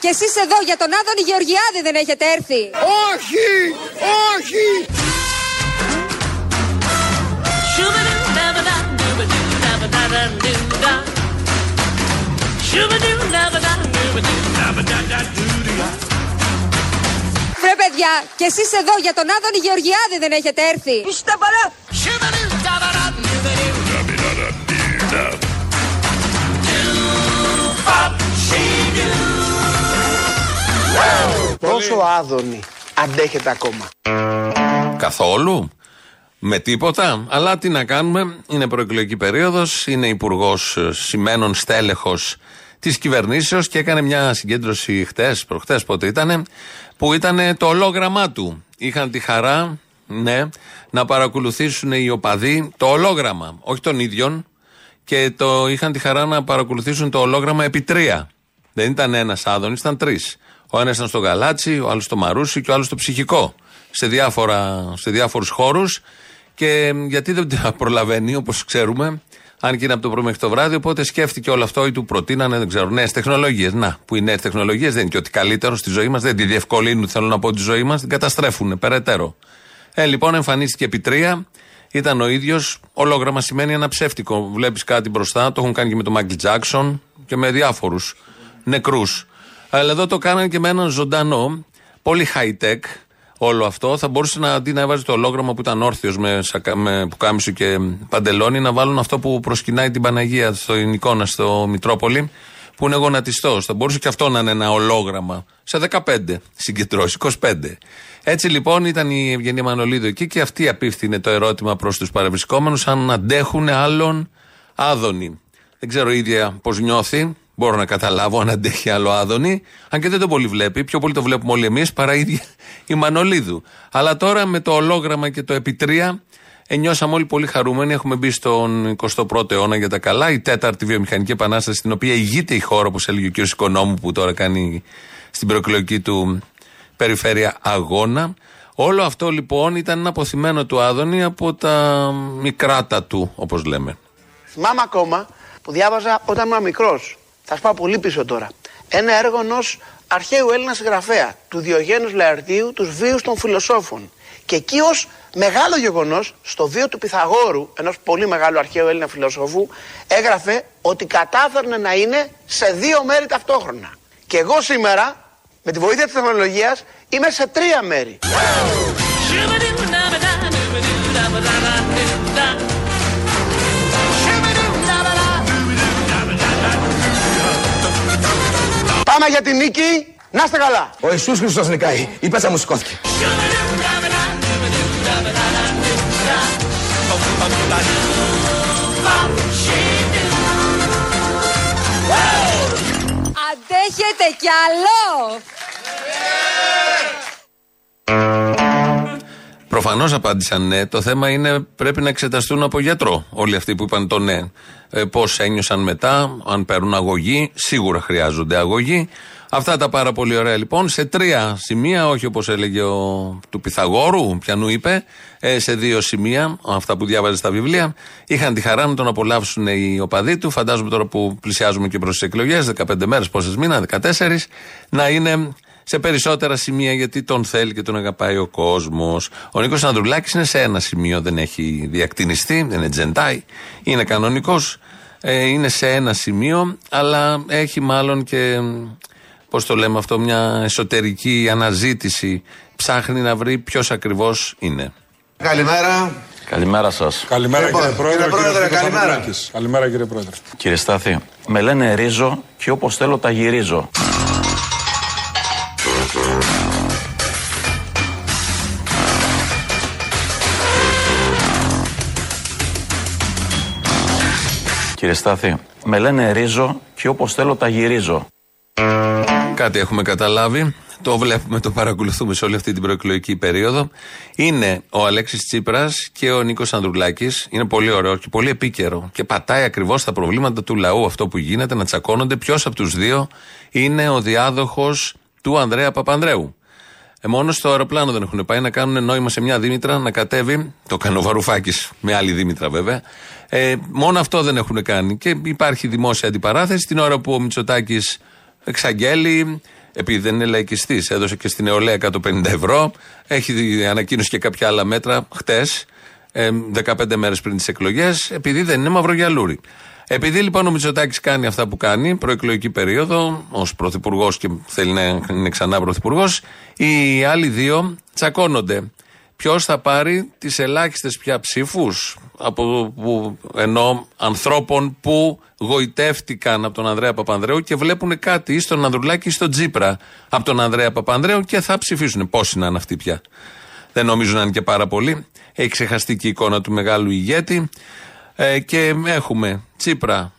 κι εσείς εδώ για τον Άδωνη Γεωργιάδη δεν έχετε έρθει? Όχι, όχι. Βρε παιδιά, κι εσείς εδώ για τον Άδωνη Γεωργιάδη δεν έχετε έρθει? Είστε παρά. Πόσο Άδωνη αντέχετε ακόμα? Καθόλου. Με τίποτα. Αλλά τι να κάνουμε. Είναι προεκλογική περίοδος. Είναι υπουργός σημαίνων στέλεχος της κυβερνήσεως και έκανε μια συγκέντρωση χτες, προχτές, πότε ήτανε, που ήτανε το ολόγραμμά του. Είχαν τη χαρά, ναι, να παρακολουθήσουν οι οπαδοί το ολόγραμμα, όχι των ίδιων, και είχαν τη χαρά να παρακολουθήσουν το ολόγραμμα επί τρία. Δεν ήταν ένας Άδωνης, ήταν τρεις. Ο ένας ήταν στο Γαλάτσι, ο άλλος στο Μαρούσι και ο άλλος στο Ψυχικό. Σε διάφορους χώρους. Και γιατί δεν τα προλαβαίνει, όπως ξέρουμε, αν και είναι από το πρωί μέχρι το βράδυ. Οπότε σκέφτηκε όλο αυτό ή του προτείνανε, δεν ξέρω, νέες τεχνολογίες. Να, που οι νέες τεχνολογίες δεν είναι και ότι καλύτερο στη ζωή μας, δεν τη διευκολύνουν, θέλω να πω, τη ζωή μας, την καταστρέφουν περαιτέρω. Λοιπόν, εμφανίστηκε επί τρία. Ήταν ο ίδιος. Ολόγραμμα σημαίνει ένα ψεύτικο. Βλέπεις κάτι μπροστά, το έχουν κάνει και με τον Μάικλ Τζάκσον και με διάφορους νεκρούς. Αλλά εδώ το κάνανε και με έναν ζωντανό, πολύ high tech όλο αυτό. Θα μπορούσε να, αντί να έβαζε το ολόγραμμα που ήταν όρθιος με πουκάμισο και παντελόνι, να βάλουν αυτό που προσκυνάει την Παναγία στην εικόνα στο Μητρόπολη, που είναι γονατιστός. Θα μπορούσε και αυτό να είναι ένα ολόγραμμα. Σε 15 συγκεντρώσει, 25. Έτσι λοιπόν ήταν η Ευγενία Μανολίδου εκεί και αυτή απίφθινε το ερώτημα προς τους παρευρισκόμενους, αν αντέχουν άλλον Άδωνη. Δεν ξέρω η ίδια πώς νιώθει. Μπορώ να καταλάβω αν αντέχει άλλο Άδωνη, αν και δεν τον πολύ βλέπει. Πιο πολύ το βλέπουμε όλοι εμείς παρά η ίδια η Μανολίδου. Αλλά τώρα με το ολόγραμμα και το επιτρία νιώσαμε όλοι πολύ χαρούμενοι. Έχουμε μπει στον 21ο αιώνα για τα καλά. Η τέταρτη βιομηχανική επανάσταση, στην οποία ηγείται η χώρα, όπως έλεγε ο κ. Οικονόμου, που τώρα κάνει στην προεκλογική του περιφέρεια αγώνα. Όλο αυτό λοιπόν ήταν ένα αποθυμένο του Άδωνη από τα μικράτα του, όπως λέμε. Θυμάμαι ακόμα που διάβαζα όταν ήμουν μικρός. Θα σπάω πολύ πίσω τώρα. Ένα έργο ενός αρχαίου Έλληνα συγγραφέα, του Διογένους Λαερτίου, τους βίους των φιλοσόφων. Και εκεί ως μεγάλο γεγονός, στο βίο του Πυθαγόρου, ενός πολύ μεγάλου αρχαίου Έλληνα φιλοσόφου, έγραφε ότι κατάφερνε να είναι σε δύο μέρη ταυτόχρονα. Και εγώ σήμερα, με τη βοήθεια της τεχνολογίας, είμαι σε τρία μέρη. Πάμε για την νίκη, να είστε καλά. Ο Ιησούς Χριστός νικάει, η πέτσα μου σηκώθηκε. Αντέχετε κι άλλο. Προφανώς απάντησαν ναι. Το θέμα είναι πρέπει να εξεταστούν από γιατρό όλοι αυτοί που είπαν το ναι. Πώς ένιωσαν μετά, αν παίρνουν αγωγή, σίγουρα χρειάζονται αγωγή. Αυτά τα πάρα πολύ ωραία λοιπόν σε τρία σημεία, όχι όπως έλεγε του Πυθαγόρου, πιανού είπε, σε δύο σημεία, αυτά που διάβαζε στα βιβλία. Είχαν τη χαρά να τον απολαύσουν οι οπαδοί του. Φαντάζομαι τώρα που πλησιάζουμε και προς τις εκλογές, 15 μέρες, πόσες μήνα, 14, να είναι σε περισσότερα σημεία, γιατί τον θέλει και τον αγαπάει ο κόσμος. Ο Νίκος Ανδρουλάκης είναι σε ένα σημείο, δεν έχει διακτηνιστεί, δεν είναι τζεντάι, είναι κανονικός, είναι σε ένα σημείο, αλλά έχει μάλλον και, πώς το λέμε αυτό, μια εσωτερική αναζήτηση. Ψάχνει να βρει ποιος ακριβώς είναι. Καλημέρα. Καλημέρα σας. Καλημέρα κύριε Πρόεδρε. Καλημέρα. Καλημέρα κύριε Πρόεδρε. Κύριε Στάθη, με λένε Ρίζο και όπως θέλω τα γυρίζω. Κύριε Στάθη, με λένε Ρίζο και όπως θέλω τα γυρίζω. Κάτι έχουμε καταλάβει, το βλέπουμε, το παρακολουθούμε σε όλη αυτή την προεκλογική περίοδο. Είναι ο Αλέξης Τσίπρας και ο Νίκος Ανδρουλάκης, είναι πολύ ωραίο και πολύ επίκαιρο και πατάει ακριβώς τα προβλήματα του λαού αυτό που γίνεται, να τσακώνονται ποιος από τους δύο είναι ο διάδοχος του Ανδρέα Παπανδρέου. Μόνο στο αεροπλάνο δεν έχουν πάει να κάνουν νόημα σε μια δίμητρα να κατέβει. Το κάνει ο Βαρουφάκης με άλλη δίμητρα βέβαια. Μόνο αυτό δεν έχουν κάνει. Και υπάρχει δημόσια αντιπαράθεση την ώρα που ο Μητσοτάκης εξαγγέλει, επειδή δεν είναι λαϊκιστής, έδωσε και στην νεολαία 150€, έχει ανακοίνωση και κάποια άλλα μέτρα χτες, 15 μέρες πριν τις εκλογές, επειδή δεν είναι μαυρογιαλούρι. Επειδή λοιπόν ο Μητσοτάκης κάνει αυτά που κάνει, προεκλογική περίοδο, ως πρωθυπουργός και θέλει να είναι ξανά πρωθυπουργός, οι άλλοι δύο τσακώνονται. Ποιος θα πάρει τις ελάχιστες πια ψήφους, ενώ ανθρώπων που γοητεύτηκαν από τον Ανδρέα Παπανδρέου και βλέπουν κάτι ή στον Ανδρουλάκη ή στον Τσίπρα από τον Ανδρέα Παπανδρέου και θα ψηφίσουν. Πόσοι να είναι αυτοί πια. Δεν νομίζω να είναι και πάρα πολλοί. Έχει ξεχαστεί και η εικόνα του μεγάλου ηγέτη. Και έχουμε Τσίπρα,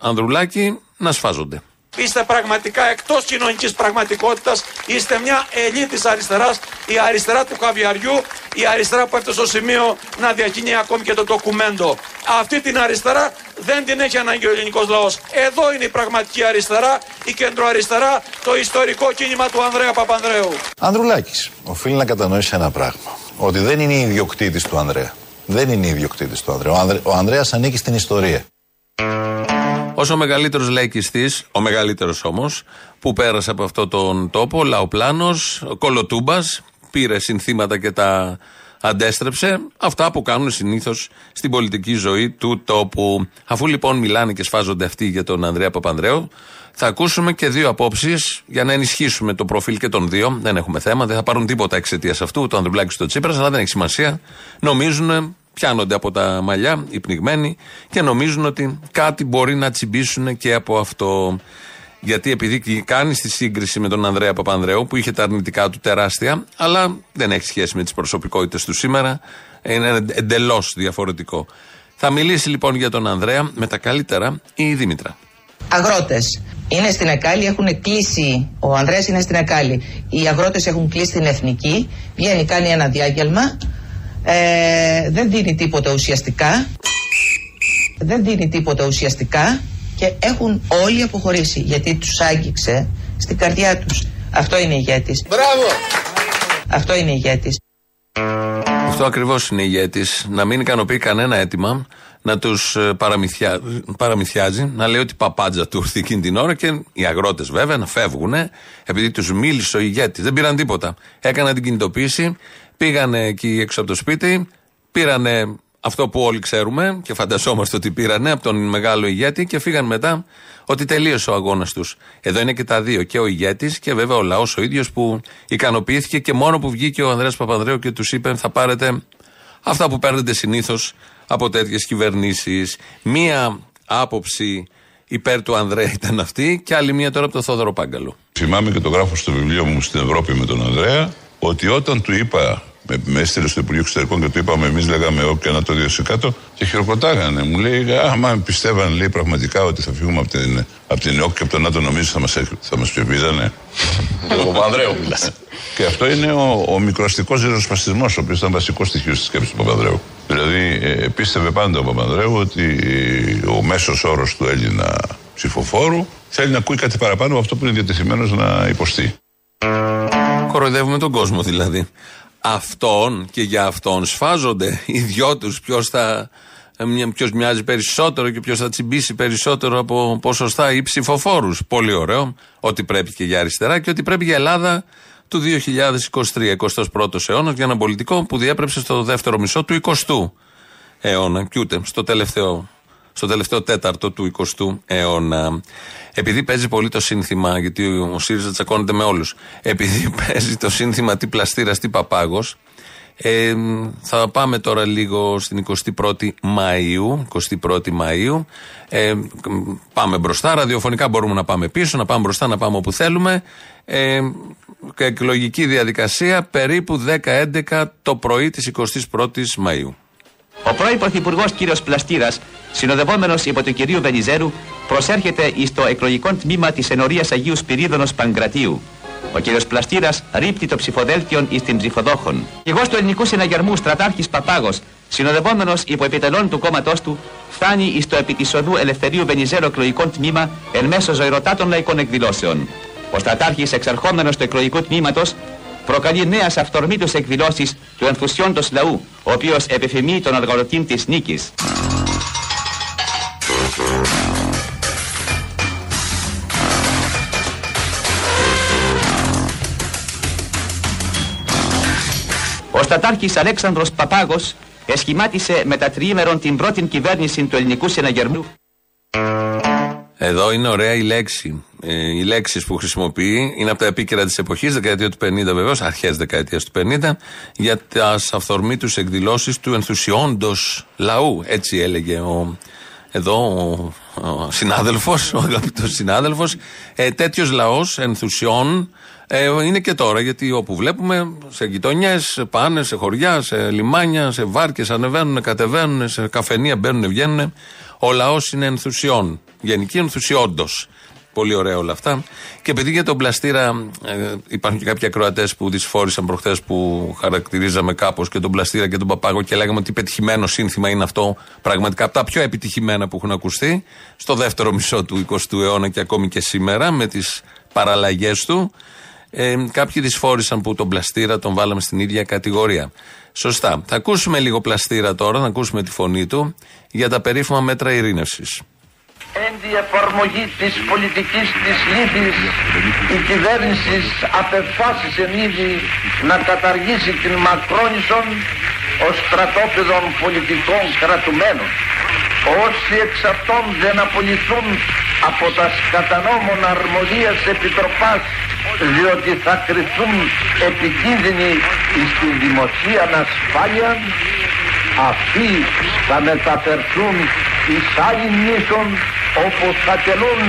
Ανδρουλάκη να σφάζονται. Είστε πραγματικά εκτός κοινωνικής πραγματικότητας, είστε μια ελίτ της αριστεράς, η αριστερά του καβιαριού, η αριστερά που έφτασε στο σημείο να διακινεί ακόμη και το ντοκουμέντο. Αυτή την αριστερά δεν την έχει ανάγκη ο ελληνικός λαός. Εδώ είναι η πραγματική αριστερά, η κεντροαριστερά, το ιστορικό κίνημα του Ανδρέα Παπανδρέου. Ανδρουλάκης οφείλει να κατανοήσει ένα πράγμα, ότι δεν είναι ιδιοκτήτης του Ανδρέα. Δεν είναι ιδιοκτήτης του Ανδρέα. Ο Ανδρέας ανήκει στην ιστορία. Ως ο μεγαλύτερος λαϊκιστής, ο μεγαλύτερος όμως, που πέρασε από αυτόν τον τόπο, Λαοπλάνος, Κολοτούμπας, πήρε συνθήματα και τα αντέστρεψε. Αυτά που κάνουν συνήθως στην πολιτική ζωή του τόπου. Αφού λοιπόν μιλάνε και σφάζονται αυτοί για τον Ανδρέα Παπανδρέου, θα ακούσουμε και δύο απόψεις για να ενισχύσουμε το προφίλ και των δύο. Δεν έχουμε θέμα, δεν θα πάρουν τίποτα εξαιτίας αυτού, το Ανδρουλάκη στο Τσίπρας, αλλά δεν έχει σημασία. Νομίζουν. Πιάνονται από τα μαλλιά, οι πνιγμένοι, και νομίζουν ότι κάτι μπορεί να τσιμπήσουν και από αυτό. Γιατί επειδή κάνει τη σύγκριση με τον Ανδρέα Παπανδρέου, που είχε τα αρνητικά του τεράστια, αλλά δεν έχει σχέση με τις προσωπικότητες του σήμερα, είναι εντελώς διαφορετικό. Θα μιλήσει λοιπόν για τον Ανδρέα με τα καλύτερα η Δήμητρα. Αγρότες είναι στην Εκάλη, έχουν κλείσει. Ο Ανδρέας είναι στην Εκάλη. Οι αγρότες έχουν κλείσει την Εθνική. Βγαίνει, κάνει ένα διάγγελμα. Δεν δίνει τίποτα ουσιαστικά. Δεν δίνει τίποτα ουσιαστικά και έχουν όλοι αποχωρήσει γιατί τους άγγιξε στην καρδιά τους. Αυτό είναι ηγέτης. Μπράβο! Αυτό είναι ηγέτης. Αυτό ακριβώς είναι ηγέτης. Να μην ικανοποιεί κανένα αίτημα, να τους παραμυθιάζει, να λέει ότι παπάντζα του ήρθε εκείνη την ώρα και οι αγρότες βέβαια να φεύγουν επειδή τους μίλησε ο ηγέτης. Δεν πήραν τίποτα. Έκανα την κινητοποίηση. Πήγανε εκεί έξω από το σπίτι, πήρανε αυτό που όλοι ξέρουμε και φανταζόμαστε ότι πήρανε από τον μεγάλο ηγέτη και φύγαν μετά ότι τελείωσε ο αγώνας τους. Εδώ είναι και τα δύο, και ο ηγέτης και βέβαια ο λαός ο ίδιος που ικανοποιήθηκε και μόνο που βγήκε ο Ανδρέας Παπανδρέου και τους είπε θα πάρετε αυτά που παίρνετε συνήθως από τέτοιες κυβερνήσεις. Μία άποψη υπέρ του Ανδρέα ήταν αυτή και άλλη μία τώρα από τον Θόδωρο Πάγκαλο. Θυμάμαι και το γράφω στο βιβλίο μου στην Ευρώπη με τον Ανδρέα. Ότι όταν του είπα, με έστειλε στο Υπουργείο Εξωτερικών και του είπαμε, εμείς λέγαμε όποια να το δώσει κάτω, και χειροκροτάγανε. Μου λέει, άμα πιστεύαν, λέει πραγματικά ότι θα φύγουμε από την ΕΟΚ και από τον ΝΑΤΟ, νομίζω θα μας ψηφίζανε. Ο Παπανδρέου μιλάς. Και αυτό είναι ο μικροαστικός ριζοσπαστισμός, ο οποίος ήταν βασικό στοιχείο στη σκέψη του Παπανδρέου. Δηλαδή, πίστευε πάντα ο Παπανδρέου ότι ο μέσος όρος του Έλληνα ψηφοφόρου θέλει να ακούει κάτι παραπάνω από αυτό που είναι διατεθειμένος να υποστεί. Κοροϊδεύουμε τον κόσμο δηλαδή. Αυτόν και για αυτόν σφάζονται οι δυο τους. Ποιος μοιάζει περισσότερο και ποιος θα τσιμπήσει περισσότερο από ποσοστά ή ψηφοφόρους. Πολύ ωραίο. Ό,τι πρέπει και για αριστερά και ό,τι πρέπει για Ελλάδα του 2023, 21ος αιώνας, για έναν πολιτικό που διέπρεψε στο δεύτερο μισό του 20ου αιώνα και ούτε στο τελευταίο τέταρτο του 20ου αιώνα. Επειδή παίζει πολύ το σύνθημα, γιατί ο ΣΥΡΙΖΑ τσακώνεται με όλους, επειδή παίζει το σύνθημα τι Πλαστήρας, τι Παπάγος, θα πάμε τώρα λίγο στην 21η Μαΐου, πάμε μπροστά, ραδιοφωνικά μπορούμε να πάμε πίσω, να πάμε μπροστά, να πάμε όπου θέλουμε, εκλογική διαδικασία περίπου 10-11 το πρωί της 21ης Μαΐου. Ο πρώην Πρωθυπουργός κ. Πλαστήρας, συνοδευόμενος υπό του κυρίου Βενιζέρου, προσέρχεται εις το εκλογικό τμήμα της ενορίας Αγίου Σπυρίδωνος Παγκρατίου. Ο κ. Πλαστήρας ρίπτει το ψηφοδέλτιον εις την ψηφοδόχων. Αρχηγός του Ελληνικού Συναγερμού Στρατάρχης Παπάγος, συνοδευόμενος υπό επιτελών του κόμματός του, φτάνει εις το επί της οδού Ελευθερίου Βενιζέρου εκλογικό τμήμα εν μέσω ζωηροτάτων λαϊκών εκδηλώσεων. Ο Στρατάρχης εξερχόμενος του εκλογικού τμήματος προκαλεί νέας αυτορμήτως εκδηλώσεις του ενθουσιόντος λαού, ο οποίος επιθυμεί τον αργαλωτήν της νίκης. Ο στατάρχης Αλέξανδρος Παπάγος εσχημάτισε μετά τριήμερον την πρώτη κυβέρνηση του ελληνικού συναγερμού. Εδώ είναι ωραία η λέξη. Οι λέξεις που χρησιμοποιεί είναι από τα επίκαιρα της εποχής, δεκαετία του 50 βεβαίως, αρχές δεκαετίας του 50, για τις αυθορμήτους εκδηλώσεις του ενθουσιόντος λαού. Έτσι έλεγε ο συνάδελφος, ο αγαπητός συνάδελφος. Τέτοιος λαός ενθουσιών είναι και τώρα, γιατί όπου βλέπουμε σε γειτονιές, πάνε σε χωριά, σε λιμάνια, σε βάρκες, ανεβαίνουν, κατεβαίνουν, σε καφενεία μπαίνουν, βγαίνουν. Ο λαός είναι ενθουσιών. Γενική ενθουσιόντος. Πολύ ωραία όλα αυτά. Και επειδή για τον Πλαστήρα υπάρχουν και κάποιοι ακροατές που δυσφόρησαν προχθές που χαρακτηρίζαμε κάπως και τον Πλαστήρα και τον Παπάγο και λέγαμε ότι πετυχημένο σύνθημα είναι αυτό, πραγματικά από τα πιο επιτυχημένα που έχουν ακουστεί στο δεύτερο μισό του 20ου αιώνα και ακόμη και σήμερα με τις παραλλαγές του. Κάποιοι δυσφόρησαν που τον Πλαστήρα τον βάλαμε στην ίδια κατηγορία. Σωστά. Θα ακούσουμε λίγο Πλαστήρα τώρα, θα ακούσουμε τη φωνή του για τα περίφημα μέτρα ειρήνευσης. Εν τη εφαρμογή της πολιτικής της λύθης, η κυβέρνηση απεφάσισε ήδη να καταργήσει την Μακρόνησον ως στρατόπεδον πολιτικών κρατουμένων. Όσοι εξ αυτών δεν απολυθούν από τα σκατανόμων αρμοδίας επιτροπάς, διότι θα κριθούν επικίνδυνοι στην δημοσία ασφάλεια, αυτοί θα μεταφερθούν εις άλλην νήσων, όπου θα τελούν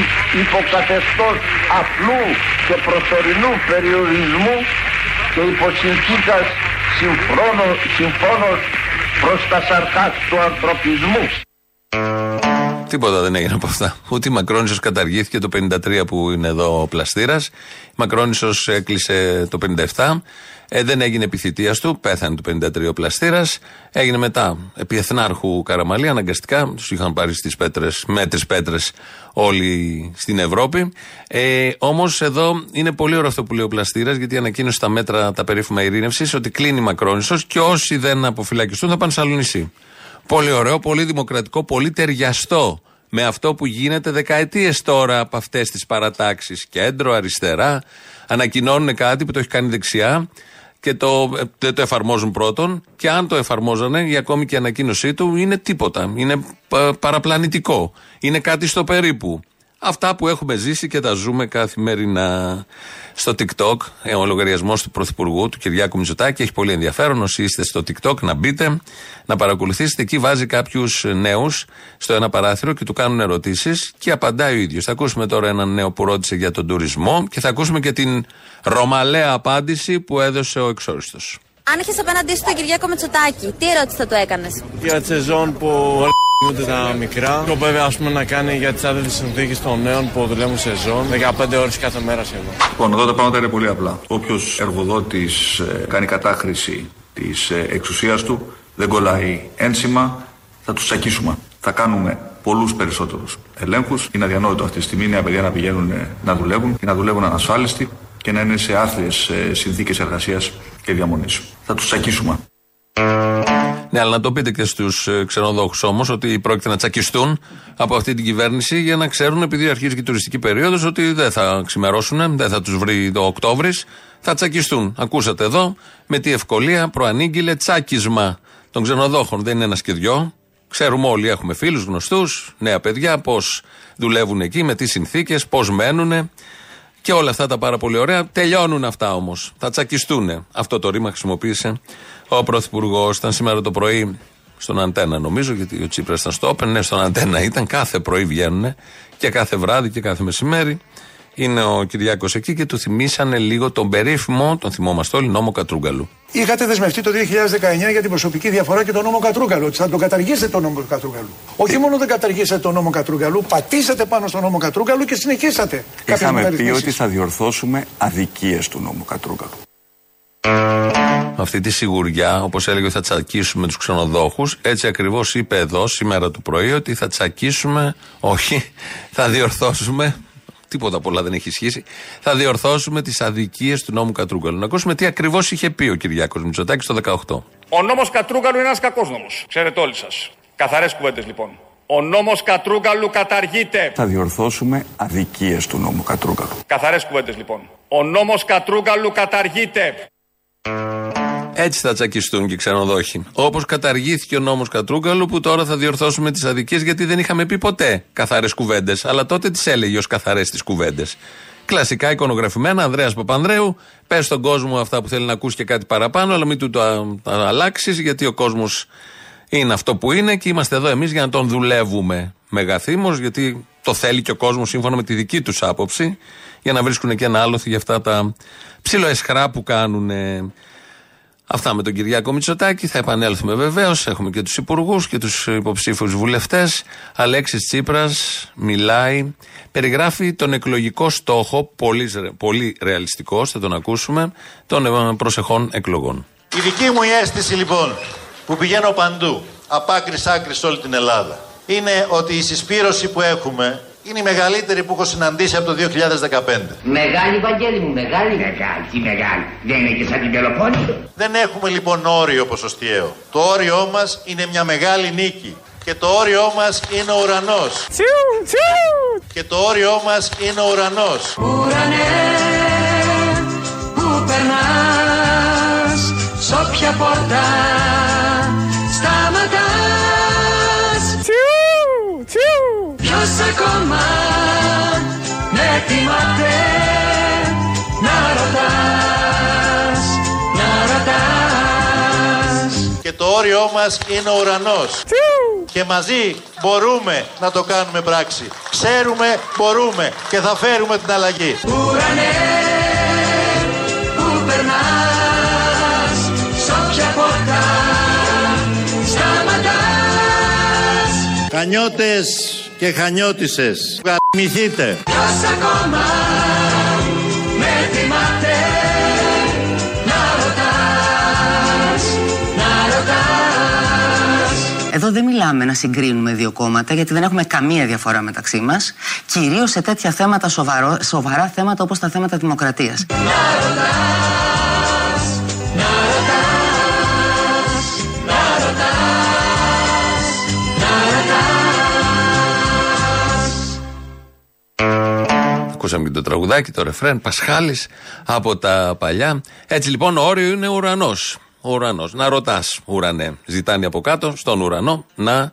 υποκαθεστώς απλού και προσωρινού περιορισμού και υποσυνθήκας συμφώνος προς τα σαρκάς του ανθρωπισμού. Τίποτα δεν έγινε από αυτά. Ούτε η Μακρόνησος καταργήθηκε το 1953 που είναι εδώ ο Πλαστήρας. Η Μακρόνησος έκλεισε το 1957. Δεν έγινε επί θητείας του, πέθανε το 1953 ο Πλαστήρας. Έγινε μετά επί Εθνάρχου Καραμαλή, αναγκαστικά. Τους είχαν πάρει στις πέτρες, μέτρες πέτρες όλοι στην Ευρώπη. Όμως εδώ είναι πολύ ωραίο αυτό που λέει ο Πλαστήρας, γιατί ανακοίνωσε τα μέτρα τα περίφημα ειρήνευσης ότι κλείνει η Μακρόνησος και όσοι δεν αποφυλακιστούν θα πάνε σε άλλο νησί. Πολύ ωραίο, πολύ δημοκρατικό, πολύ ταιριαστό με αυτό που γίνεται δεκαετίες τώρα από αυτές τις παρατάξεις. Κέντρο, αριστερά, ανακοινώνουν κάτι που το έχει κάνει δεξιά και δεν το εφαρμόζουν πρώτον. Και αν το εφαρμόζανε, η ακόμη και η ανακοίνωσή του είναι τίποτα. Είναι παραπλανητικό. Είναι κάτι στο περίπου. Αυτά που έχουμε ζήσει και τα ζούμε καθημερινά. Στο TikTok, ο λογαριασμός του Πρωθυπουργού, του Κυριάκου Μητσοτάκη, έχει πολύ ενδιαφέρον. Όσοι είστε στο TikTok, να μπείτε, να παρακολουθήσετε. Εκεί βάζει κάποιους νέους στο ένα παράθυρο και του κάνουν ερωτήσεις και απαντάει ο ίδιος. Θα ακούσουμε τώρα έναν νέο που ρώτησε για τον τουρισμό και θα ακούσουμε και την ρωμαλαία απάντηση που έδωσε ο εξόριστος. Αν είχες απέναντί σου τον Κυριάκο Μητσοτάκη, τι ερώτηση θα του έκανες? Για τη σεζόν που γίνονται τα μικρά, σκοπεύει να κάνει για τις άδειες συνθήκες των νέων που δουλεύουν σεζόν 15 ώρες κάθε μέρα σχεδόν. Λοιπόν, εδώ τα πράγματα είναι πολύ απλά. Όποιος εργοδότης κάνει κατάχρηση της εξουσίας του, δεν κολλάει ένσημα, θα τους σακίσουμε. Θα κάνουμε πολλούς περισσότερους ελέγχους. Είναι αδιανόητο αυτή τη στιγμή νέα παιδιά να πηγαίνουν να δουλεύουν και να δουλεύουν ανασφάλιστοι και να είναι σε άθλιες συνθήκες εργασίας και διαμονής. Θα τους τσακίσουμε. Ναι, αλλά να το πείτε και στους ξενοδόχους όμως ότι πρόκειται να τσακιστούν από αυτή την κυβέρνηση για να ξέρουν, επειδή αρχίζει και η τουριστική περίοδος, ότι δεν θα ξημερώσουν, δεν θα τους βρει το Οκτώβρης, θα τσακιστούν. Ακούσατε εδώ με τι ευκολία προανήγγειλε τσάκισμα των ξενοδόχων. Δεν είναι ένας και δυο. Ξέρουμε όλοι, έχουμε φίλους γνωστούς, νέα παιδιά, πώς δουλεύουν εκεί, με τι συνθήκες, πώς μένουν. Και όλα αυτά τα πάρα πολύ ωραία. Τελειώνουν αυτά όμως. Θα τσακιστούν. Αυτό το ρήμα χρησιμοποίησε ο Πρωθυπουργός. Ήταν σήμερα το πρωί στον Αντένα, νομίζω, γιατί ο Τσίπρας ήταν στο Open. Ναι, στον Αντένα ήταν. Κάθε πρωί βγαίνουν και κάθε βράδυ και κάθε μεσημέρι. Είναι ο Κυριάκος εκεί και του θυμήσανε λίγο τον περίφημο, τον θυμόμαστε όλοι, νόμο Κατρούγκαλου. Είχατε δεσμευτεί το 2019 για την προσωπική διαφορά και τον νόμο Κατρούγκαλου. Ότι θα τον καταργήσετε τον νόμο Κατρούγκαλου. Όχι μόνο δεν καταργήσατε τον νόμο Κατρούγκαλου, πατήσατε πάνω στον νόμο Κατρούγκαλου και συνεχίσατε. Είχαμε πει ότι θα διορθώσουμε αδικίες του νόμου Κατρούγκαλου. Αυτή τη σιγουριά, όπως έλεγε, θα τσακίσουμε τους ξενοδόχους. Έτσι ακριβώς είπε εδώ σήμερα το πρωί ότι θα τσακίσουμε, όχι, θα διορθώσουμε. Τίποτα πολλά δεν έχει ισχύσει. Θα διορθώσουμε τις αδικίες του νόμου Κατρούγκαλου. Να ακούσουμε τι ακριβώς είχε πει ο Κυριάκος Μητσοτάκης το 18. Ο νόμος Κατρούγκαλου είναι ένας κακός νόμος. Ξέρετε όλοι σας. Καθαρές κουβέντες λοιπόν. Ο νόμος Κατρούγκαλου καταργείται. Θα διορθώσουμε αδικίες του νόμου Κατρούγκαλου. Καθαρές κουβέντες λοιπόν. Ο νόμος Κατρούγκαλου καταργείται. Έτσι θα τσακιστούν και οι ξενοδόχοι. Όπως καταργήθηκε ο νόμος Κατρούγκαλου, που τώρα θα διορθώσουμε τις αδικίες, γιατί δεν είχαμε πει ποτέ καθαρές κουβέντες, αλλά τότε τις έλεγε ως καθαρές τις κουβέντες. Κλασικά εικονογραφημένα, Ανδρέας Παπανδρέου, πες στον κόσμο αυτά που θέλει να ακούσει και κάτι παραπάνω, αλλά μην του το αλλάξεις, γιατί ο κόσμος είναι αυτό που είναι και είμαστε εδώ εμείς για να τον δουλεύουμε μεγαθήμως, γιατί το θέλει και ο κόσμος σύμφωνα με τη δική τους άποψη, για να βρίσκουν και ένα άλοθη για αυτά τα ψιλοεσχρά που κάνουν. Αυτά με τον Κυριάκο Μητσοτάκη, θα επανέλθουμε βεβαίως, έχουμε και τους υπουργούς και τους υποψήφιους βουλευτές. Αλέξης Τσίπρας μιλάει, περιγράφει τον εκλογικό στόχο, πολύ ρεαλιστικό, θα τον ακούσουμε, των προσεχών εκλογών. Η δική μου αίσθηση λοιπόν, που πηγαίνω παντού, απ' άκρη σ' άκρη σε όλη την Ελλάδα, είναι ότι η συσπήρωση που έχουμε είναι η μεγαλύτερη που έχω συναντήσει από το 2015. Μεγάλη, Βαγγέλη μου, μεγάλη. Μεγάλη, τι μεγάλη. Δεν είναι και σαν την Πελοπόννη. Δεν έχουμε λοιπόν όριο ποσοστιαίο. Το όριό μας είναι μια μεγάλη νίκη. Και το όριό μας είναι ο ουρανός. Τσιου, τσιου. Και το όριό μας είναι ο ουρανός. Ουρανέ, που περνάς, σ' όποια πόρτα σταματάς. Τσιου, τσιου. Ποιος ακόμα με τιμάται να ρωτάς. Και το όριό μας είναι ο ουρανός. Και μαζί μπορούμε να το κάνουμε πράξη. Ξέρουμε, μπορούμε και θα φέρουμε την αλλαγή. Ουρανέ, που περνάς, σ' όποια πόρτα σταματάς. Χανιώτες και χανιώτισσες, γαμηθείτε. Ποιος ακόμα με τιμάτε να ρωτάς. Εδώ δεν μιλάμε να συγκρίνουμε δύο κόμματα, γιατί δεν έχουμε καμία διαφορά μεταξύ μας, κυρίως σε τέτοια θέματα, σοβαρά θέματα όπως τα θέματα δημοκρατίας. Ακούσαμε και το τραγουδάκι, το ρεφρέν, Πασχάλης από τα παλιά. Έτσι λοιπόν ο όριο είναι ο ουρανός. Ο ουρανός. Να ρωτάς, ουρανέ. Ζητάνει από κάτω, στον ουρανό, να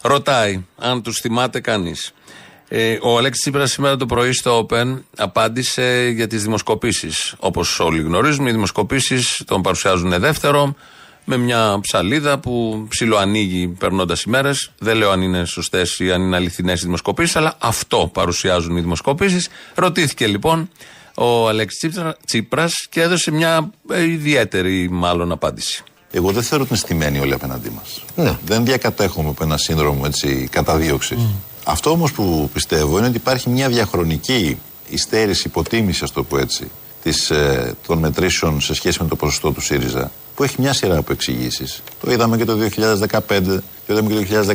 ρωτάει, αν τους θυμάται κανείς. Ο Αλέξης Τσίπρας σήμερα το πρωί στο Open απάντησε για τις δημοσκοπήσεις. Όπως όλοι γνωρίζουμε, οι δημοσκοπήσεις τον παρουσιάζουν δεύτερο, με μια ψαλίδα που ψιλοανοίγει περνώντας ημέρες. Δεν λέω αν είναι σωστές ή αν είναι αληθινές οι δημοσκοπήσεις, αλλά αυτό παρουσιάζουν οι δημοσκοπήσεις. Ρωτήθηκε λοιπόν ο Αλέξης Τσίπρας και έδωσε μια ιδιαίτερη μάλλον απάντηση. Εγώ δεν θεωρώ ότι είναι στημένοι όλοι απέναντί μας. Ναι. Δεν διακατέχομαι από ένα σύνδρομο καταδίωξης. Αυτό όμως που πιστεύω είναι ότι υπάρχει μια διαχρονική υστέρηση, υποτίμηση, ας το πω έτσι, των μετρήσεων σε σχέση με το ποσοστό του ΣΥΡΙΖΑ, που έχει μια σειρά από εξηγήσεις. Το είδαμε και το 2015, το είδαμε και το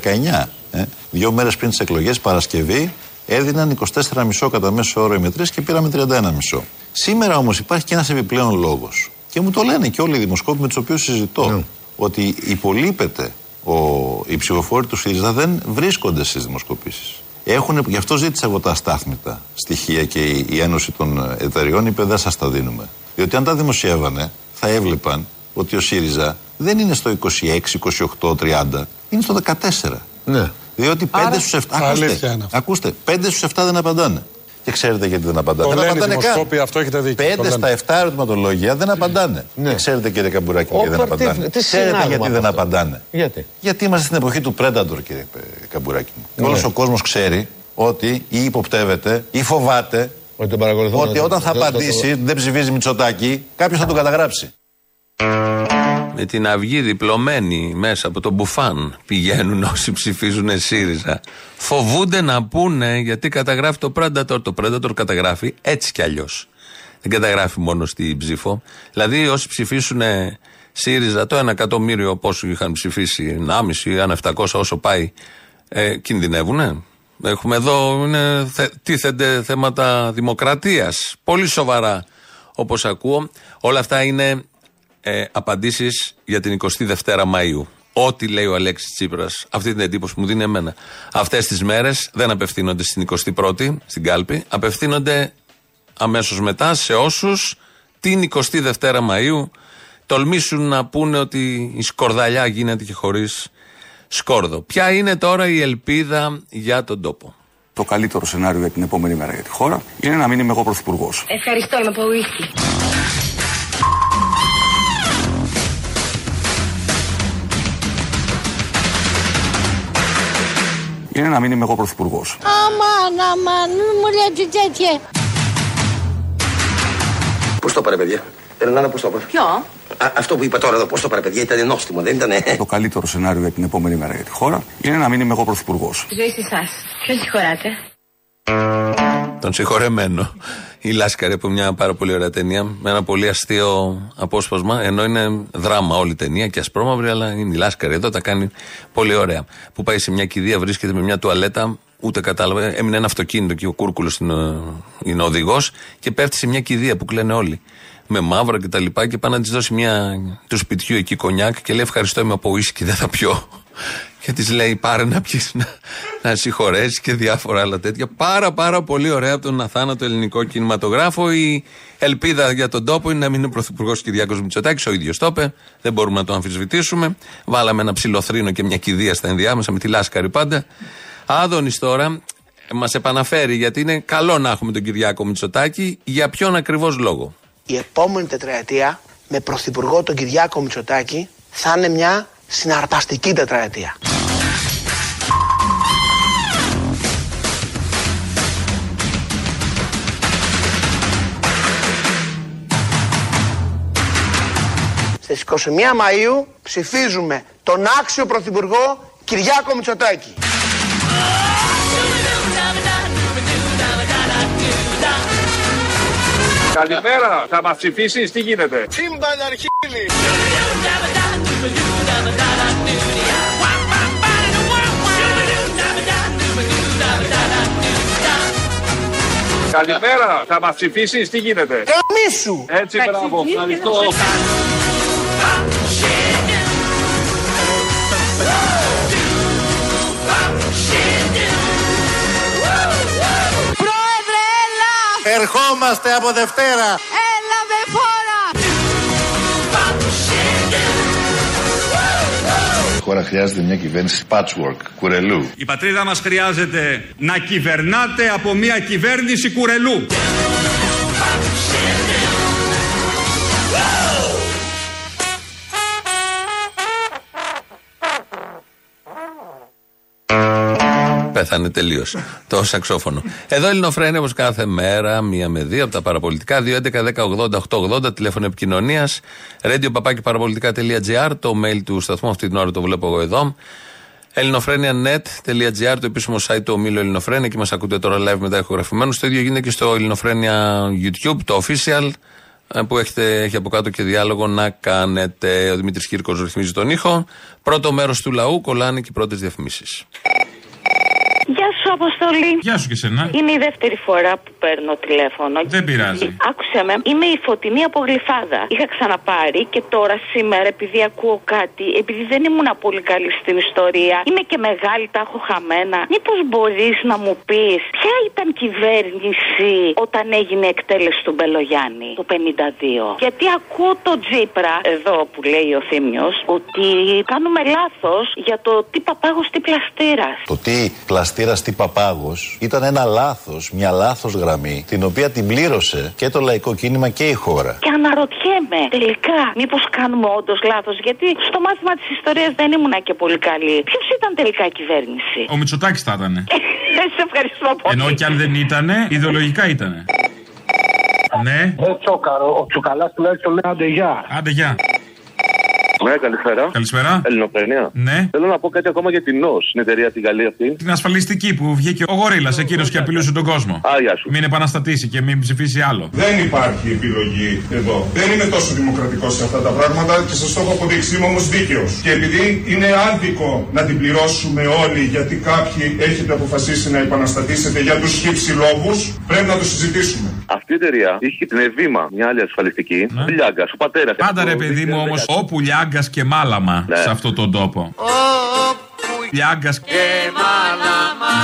2019. Δύο μέρες πριν τις εκλογές, Παρασκευή, έδιναν 24,5 κατά μέσο όρο οι μετρήσεις και πήραμε 31,5. Σήμερα όμως υπάρχει και ένας επιπλέον λόγος. Και μου το λένε και όλοι οι δημοσκόποι με τους οποίους συζητώ, ότι υπολείπεται οι ψηφοφόροι του ΣΥΡΙΖΑ, δεν βρίσκονται στις δημοσκοπήσεις. Γι' αυτό ζήτησα εγώ τα αστάθμητα στοιχεία και η Ένωση των Εταιριών είπε: δεν σας τα δίνουμε. Διότι αν τα δημοσιεύανε, θα έβλεπαν ότι ο ΣΥΡΙΖΑ δεν είναι στο 26, 28, 30, είναι στο 14. Ναι. Διότι 5 στους 7. Ακούστε, 5 στους 7 δεν απαντάνε. Και ξέρετε γιατί δεν απαντάνε. Το δεν απαντάνε καν. Αυτό έχετε δίκιο. 5 στα 7 ερωτηματολόγια δεν απαντάνε. Ναι. Και ξέρετε, κύριε Καμπουράκη, γιατί δεν απαντάνε. Ξέρετε γιατί δεν απαντάνε. Γιατί είμαστε στην εποχή του Predator, κύριε Καμπουράκη. Ναι. Όλος ο κόσμος ξέρει ότι ή υποπτεύεται ή φοβάται ότι όταν θα απαντήσει, δεν ψηφίζει Μητσοτάκη, κάποιος θα τον καταγράψει. Με την αυγή διπλωμένη μέσα από τον μπουφάν πηγαίνουν όσοι ψηφίζουν ΣΥΡΙΖΑ. Φοβούνται να πούνε, γιατί καταγράφει το Predator. Το Predator καταγράφει έτσι κι αλλιώς. Δεν καταγράφει μόνο στην ψήφο. Δηλαδή όσοι ψηφίσουν ΣΥΡΙΖΑ, το 1 εκατομμύριο πόσο είχαν ψηφίσει, 1,5 αν 700 όσο πάει, κινδυνεύουνε. Έχουμε εδώ, τίθενται θέματα δημοκρατίας. Πολύ σοβαρά όπως ακούω. Όλα αυτά είναι... απαντήσεις για την 22η Μαΐου. Ό,τι λέει ο Αλέξης Τσίπρας, αυτή την εντύπωση μου δίνει εμένα. Αυτές τις μέρες δεν απευθύνονται στην 21η, στην κάλπη, απευθύνονται αμέσως μετά σε όσους την 22η Μαΐου τολμήσουν να πούνε ότι η σκορδαλιά γίνεται και χωρίς σκόρδο. Ποια είναι τώρα η ελπίδα για τον τόπο? Το καλύτερο σενάριο για την επόμενη μέρα για τη χώρα είναι να μην είμαι εγώ πρωθυπουργός. Ευχαριστώ, είμαι από ουίσκι. Είναι να μην είμαι εγώ πρωθυπουργός. Αμάν, αμάν, μου λέτε τέτοια. Πώς το πάρε, παιδιά? Ελένα, πώς το πάρε. Ποιο? Αυτό που είπα τώρα εδώ, πώς το πάρε, παιδιά, ήταν νόστιμο, δεν ήταν? Το καλύτερο σενάριο για την επόμενη μέρα για τη χώρα είναι να μην είμαι εγώ πρωθυπουργός. Ζωή σε εσάς. Ποιος συγχωράτε? Τον συγχωρεμένο. Η Λάσκαρη, από μια πάρα πολύ ωραία ταινία, με ένα πολύ αστείο απόσπασμα, ενώ είναι δράμα όλη ταινία και ασπρόμαυρη, αλλά είναι η Λάσκαρη εδώ, τα κάνει πολύ ωραία. Που πάει σε μια κηδεία, βρίσκεται με μια τουαλέτα, ούτε κατάλαβε, έμεινε ένα αυτοκίνητο και ο Κούρκουλος είναι ο οδηγός και πέφτει σε μια κηδεία που κλαίνε όλοι. Με μαύρα και τα λοιπά, και πάνε να της δώσει μια του σπιτιού εκεί κονιάκ και λέει: ευχαριστώ, είμαι από ουίσκι, δεν θα πιω. Και της λέει: πάρε να πιεις, να συγχωρέσεις και διάφορα άλλα τέτοια. Πάρα πολύ ωραία από τον αθάνατο ελληνικό κινηματογράφο. Η ελπίδα για τον τόπο είναι να μην είναι πρωθυπουργός Κυριάκος Μητσοτάκης, ο ίδιος το είπε, δεν μπορούμε να το αμφισβητήσουμε. Βάλαμε ένα ψιλοθρήνο και μια κηδεία στα ενδιάμεσα με τη Λάσκαρη πάντα. Άδωνης τώρα μας επαναφέρει γιατί είναι καλό να έχουμε τον Κυριάκο Μητσοτάκη. Για ποιον ακριβώς λόγο? Η επόμενη τετραετία με πρωθυπουργό τον Κυριάκο Μητσοτάκη θα είναι μια συναρπαστική τετραετία. Στις 21 Μαΐου ψηφίζουμε τον άξιο πρωθυπουργό Κυριάκο Μητσοτάκη. Καλημέρα, θα μας ψηφίσεις, τι γίνεται? Τσιμπαναρχίλη. Καλημέρα, θα μας ψηφίσεις, τι γίνεται? Καμίσου. Έτσι, μπράβο, ευχαριστώ. Ερχόμαστε από Δευτέρα. Έλα με φόρα. Η χώρα χρειάζεται μια κυβέρνηση patchwork, κουρελού. Η πατρίδα μας χρειάζεται να κυβερνάτε από μια κυβέρνηση κουρελού. Πέθανε τελείως το σαξόφωνο. Εδώ Ελληνοφρένεια, όπως κάθε μέρα, μία με δύο από τα παραπολιτικά. 2.11.10.80.880, τηλέφωνο επικοινωνίας. radio.papaki.parapolitica.gr, το mail του σταθμού. Αυτή την ώρα το βλέπω εγώ εδώ. Ελληνοφρένεια.net.gr, το επίσημο site του ομίλου Ελληνοφρένεια. Και μας ακούτε τώρα live μετά ηχογραφημένους. Το ίδιο γίνεται και στο Ελληνοφρένεια YouTube, το official, που έχει από κάτω και διάλογο να κάνετε. Ο Δημήτρης Κύρκος ρυθμίζει τον ήχο. Πρώτο μέρος του λαού, κολλάνε και οι πρώτες διαφημίσεις. Γεια σου, Αποστολή. Γεια σου και σένα. Είναι η δεύτερη φορά που παίρνω τηλέφωνο. Δεν πειράζει. Άκουσε με, είμαι η Φωτεινή από Γλυφάδα. Είχα ξαναπάρει και τώρα σήμερα, επειδή ακούω κάτι, επειδή δεν ήμουν πολύ καλή στην ιστορία, είμαι και μεγάλη, τα έχω χαμένα. Μήπως μπορείς να μου πεις ποια ήταν κυβέρνηση όταν έγινε εκτέλεση του Μπελογιάννη το 52? Γιατί ακούω τον Τσίπρα εδώ που λέει ο Θήμιος ότι κάνουμε λάθος για το τι Παπάγος, τι Πλαστήρας. Το τι Πλαστήρας, τι Παπάγος ήταν ένα λάθος, μια λάθος γραμμή, την οποία την πλήρωσε και το λαϊκό κίνημα και η χώρα. Και αναρωτιέμαι τελικά, μήπως κάνουμε όντως λάθος? Γιατί στο μάθημα της ιστορίας δεν ήμουνα και πολύ καλή. Ποιος ήταν τελικά η κυβέρνηση? Ο Μητσοτάκης θα ήτανε. Σε ευχαριστώ πολύ. Ενώ και αν δεν ήτανε, ιδεολογικά ήτανε. Ναι. Δεν τσόκαρο, ο Τσουκαλάς τουλάχιστον λέει άντε γεια. Άντε γεια. Ναι, καλησπέρα. Καλησπέρα. Ελληνοφρένεια. Ναι. Θέλω να πω κάτι ακόμα για την ΝΟΣ, την εταιρεία την καλή αυτή. Την ασφαλιστική που βγήκε ο Γορίλας εκείνος και απειλούσε τον κόσμο. Άγια σου. Μην επαναστατήσει και μην ψηφίσει άλλο. Δεν υπάρχει επιλογή εδώ. Δεν είμαι τόσο δημοκρατικός σε αυτά τα πράγματα και σας το έχω αποδείξει. Είμαι όμως δίκαιος. Και επειδή είναι άδικο να την πληρώσουμε όλοι, γιατί κάποιοι έχετε αποφασίσει να επαναστατήσετε για τους χύψη λόγους, πρέπει να το συζητήσουμε. Αυτή η εταιρεία είχε την Εβήμα, μια άλλη ασφαλιστική. Ναι. Λιάγκα, ο πατέρα. Πάντα ρε παιδί μου όμως, όπου Λιάγκας και Μάλαμα, ναι, σε αυτόν τον τόπο. Όπου Λιάγκας και Μάλαμα.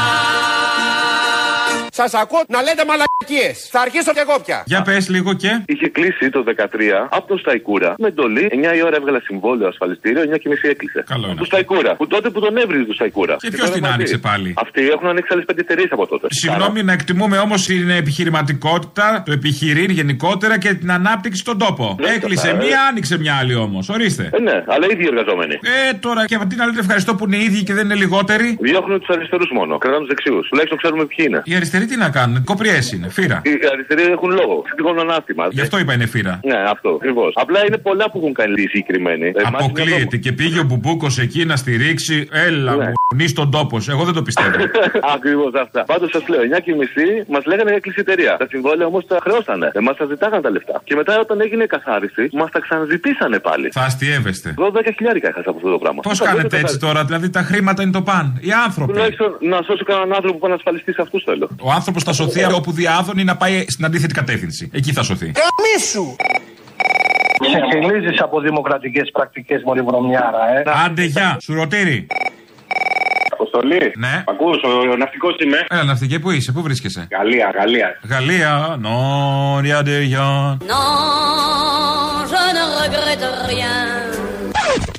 Σας ακούω να λέτε μαλακίες. Θα αρχίσω και εγώ πια. Για πες λίγο και. Είχε κλείσει το 13 από τον Σταϊκούρα. Με εντολή 9 η ώρα έβγαλε συμβόλαιο ασφαλιστήριο, 9:30 έκλεισε. Καλό είναι. Του Σταϊκούρα. Που τότε που τον έβριζε του Σταϊκούρα. Και ποιο την άνοιξε πάλι. Αυτοί έχουν ανοίξει άλλες 5 εταιρείες από τότε. Συγγνώμη, να εκτιμούμε όμως την επιχειρηματικότητα, το επιχειρήν γενικότερα και την ανάπτυξη στον τόπο. Ναι, έκλεισε μία, άνοιξε μία άλλη όμως. Ορίστε. Ναι, αλλά οι ίδιοι εργαζόμενοι. Τώρα και αυτή την άλλη ευχαριστώ που είναι οι ίδιοι και δεν είναι λιγότεροι. Διώχνουν τους αριστερούς μόνο. Κρατάνε τους δεξιούς. Τουλάχιστον ξέρουμε ποιοι είναι. Οι αριστεροί τι να κάνουν. Κοπριές είναι. Φύρα. Οι αριστεροί έχουν λόγο. Συγχώνουν ανάστημα. Γι' αυτό είπα είναι φύρα. Ναι, αυτό ακριβώς. Απλά είναι πολλά που έχουν κάνει οι συγκεκριμένοι. Αποκλείεται και πήγε ο Μπουμπούκος εκεί να στηρίξει. Έλα μου. Νη στον τόπο. Εγώ δεν το πιστεύω. Ακριβώς αυτά. Πάντως σας λέω 9:30 μας λέγανε έκλεισε η εταιρεία. Τα συμβόλαια όμως τα χρεώσανε. Εμάς τα ζητάγανε τα λεφτά. Και μετά όταν έγινε η καθάριση μας τα ξαναζητήσανε πάλι. Θα αστιεύεστε. 12.000 είχα από αυτό το πράγμα. Πώς κάνετε έτσι τώρα, δηλαδή τα χρήματα είναι το παν. Οι άνθρωποι. Τουλάχιστον να σώσω κανέναν άνθρωπο που να ασφαλιστεί σε αυτού θέλω. Ο άνθρωπος θα σωθεί όπου διάδωνει να πάει στην αντίθετη κατεύθυνση. Εκεί θα σωθεί. Καμίσου! Συγχυλίζεις από δημοκρατικές πρακτικές, μωρή βρωμιάρα, Άντε γεια, σουρωτήρι. Αποστολή. Ναι. Ακούς, ο ναυτικός είμαι. Έλα, ναυτικέ, πού είσαι, πού βρίσκεσαι. Γαλλία, Γαλλία. Γαλλία, νόρια ντεριόν.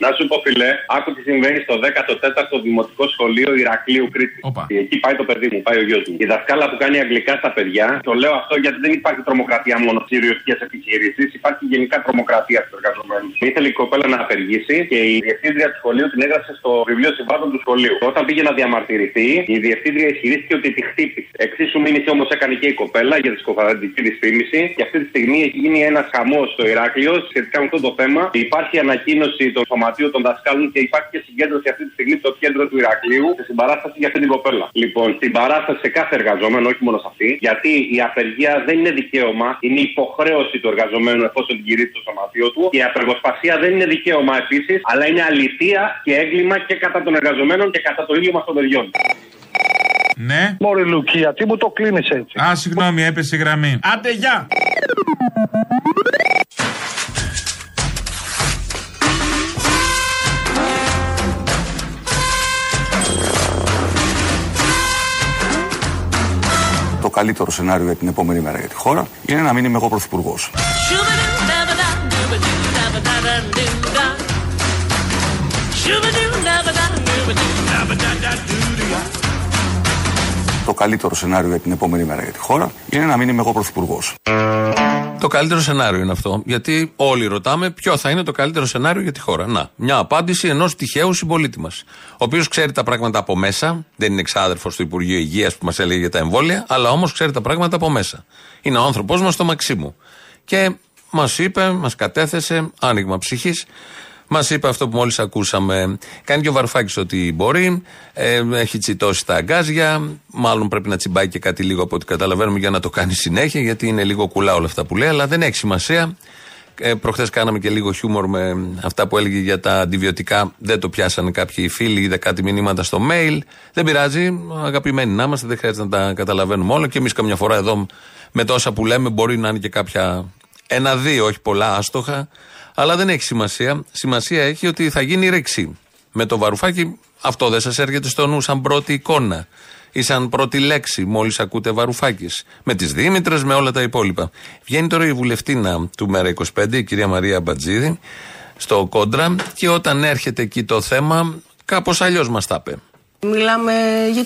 Να σου πω, φιλέ, άκου τι συμβαίνει στο 14ο Δημοτικό Σχολείο Ηρακλείου Κρήτη. Εκεί πάει το παιδί μου, πάει ο γιος μου. Η δασκάλα που κάνει αγγλικά στα παιδιά, το λέω αυτό γιατί δεν υπάρχει τρομοκρατία μόνο στι ιδιωτικέ επιχειρήσει, υπάρχει γενικά τρομοκρατία στου εργαζομένου. Ήθελε η κοπέλα να απεργήσει και η διευθύντρια του σχολείου την έγραψε στο βιβλίο συμβάντων του σχολείου. Όταν πήγε να διαμαρτυρηθεί, η διευθύντρια ισχυρίστηκε ότι τη χτύπησε. Εξίσου μήνυση όμω έκανε και η κοπέλα για δισκοφαντική δυσφήμιση και αυτή τη στιγμή έχει γίνει ένα χαμό στο Ηράκλειο σχετικά με αυτό το θέμα. Υπάρχει ανακοίνωση των των δασκάλων και υπάρχει και συγκέντρωση αυτή τη στιγμή στο κέντρο του Ηρακλείου σε συμπαράσταση για αυτή την κοπέλα. Λοιπόν, συμπαράσταση σε κάθε εργαζόμενο, όχι μόνο σε αυτή, γιατί η απεργία δεν είναι δικαίωμα, είναι υποχρέωση του εργαζομένου εφόσον την κηρύττει το σωματείο του. Και η απεργοσπασία δεν είναι δικαίωμα επίσης, αλλά είναι αληθεία και έγκλημα και κατά των εργαζομένων και κατά το ίδιο μας των παιδιών. Ναι. Μωρή Λουκία, τι μου το κλείνεις έτσι. Α, συγγνώμη, έπεσε η γραμμή. Άντε, γεια! Το καλύτερο σενάριο για την επόμενη μέρα για τη χώρα είναι να μην είμαι εγώ πρωθυπουργός. Το καλύτερο σενάριο για την επόμενη μέρα για τη χώρα είναι να μην είμαι εγώ πρωθυπουργός. Το καλύτερο σενάριο είναι αυτό, γιατί όλοι ρωτάμε ποιο θα είναι το καλύτερο σενάριο για τη χώρα. Να, μια απάντηση ενός τυχαίου συμπολίτη μας, ο οποίος ξέρει τα πράγματα από μέσα, δεν είναι εξάδερφος του Υπουργείου Υγείας που μας έλεγε για τα εμβόλια, αλλά όμως ξέρει τα πράγματα από μέσα. Είναι ο άνθρωπός μας στο Μαξίμου. Και μας είπε, μας κατέθεσε άνοιγμα ψυχής. Μας είπε αυτό που μόλις ακούσαμε. Κάνει και ο Βαρουφάκης ό,τι μπορεί. Έχει τσιτώσει τα αγκάζια. Μάλλον πρέπει να τσιμπάει και κάτι λίγο από ό,τι καταλαβαίνουμε για να το κάνει συνέχεια, γιατί είναι λίγο κουλά όλα αυτά που λέει, αλλά δεν έχει σημασία. Προχθές κάναμε και λίγο χιούμορ με αυτά που έλεγε για τα αντιβιωτικά. Δεν το πιάσανε κάποιοι φίλοι, είδα κάτι μηνύματα στο mail. Δεν πειράζει. Αγαπημένοι να είμαστε, δεν χρειάζεται να τα καταλαβαίνουμε όλα. Και εμείς καμιά φορά εδώ με τόσα που λέμε μπορεί να είναι και κάποια ένα-δύο, όχι πολλά άστοχα. Αλλά δεν έχει σημασία. Σημασία έχει ότι θα γίνει ρήξη. Με το Βαρουφάκι αυτό δεν σας έρχεται στο νου σαν πρώτη εικόνα ή σαν πρώτη λέξη μόλις ακούτε Βαρουφάκης. Με τις Δήμητρες, με όλα τα υπόλοιπα. Βγαίνει τώρα η βουλευτίνα του Μέρα 25, η κυρία Μαρία Μπατζίδη, στο Κόντρα και όταν έρχεται εκεί το θέμα κάπως αλλιώς μας τα είπε. Μιλάμε για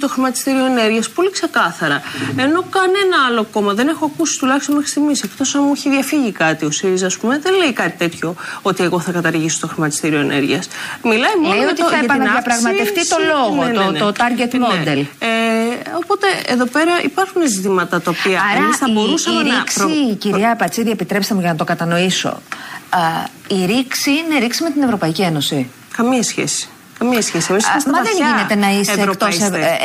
το χρηματιστήριο ενέργειας πολύ ξεκάθαρα. Ενώ κανένα άλλο κόμμα, δεν έχω ακούσει τουλάχιστον μέχρι στιγμής, εκτός αν μου έχει διαφύγει κάτι ο ΣΥΡΙΖΑ, ας πούμε, δεν λέει κάτι τέτοιο ότι εγώ θα καταργήσω το χρηματιστήριο ενέργειας. Μιλάει μόνο λέει ότι θα επαναδιαπραγματευτεί το λόγο, το target model. Οπότε εδώ πέρα υπάρχουν ζητήματα τα οποία εμείς θα μπορούσαμε να. Η κυρία Πατσίδη, επιτρέψτε μου για να το κατανοήσω. Η ρήξη είναι ρήξη με την Ευρωπαϊκή Ένωση. Καμία σχέση. Καμία σχέση. Μα δεν γίνεται να είσαι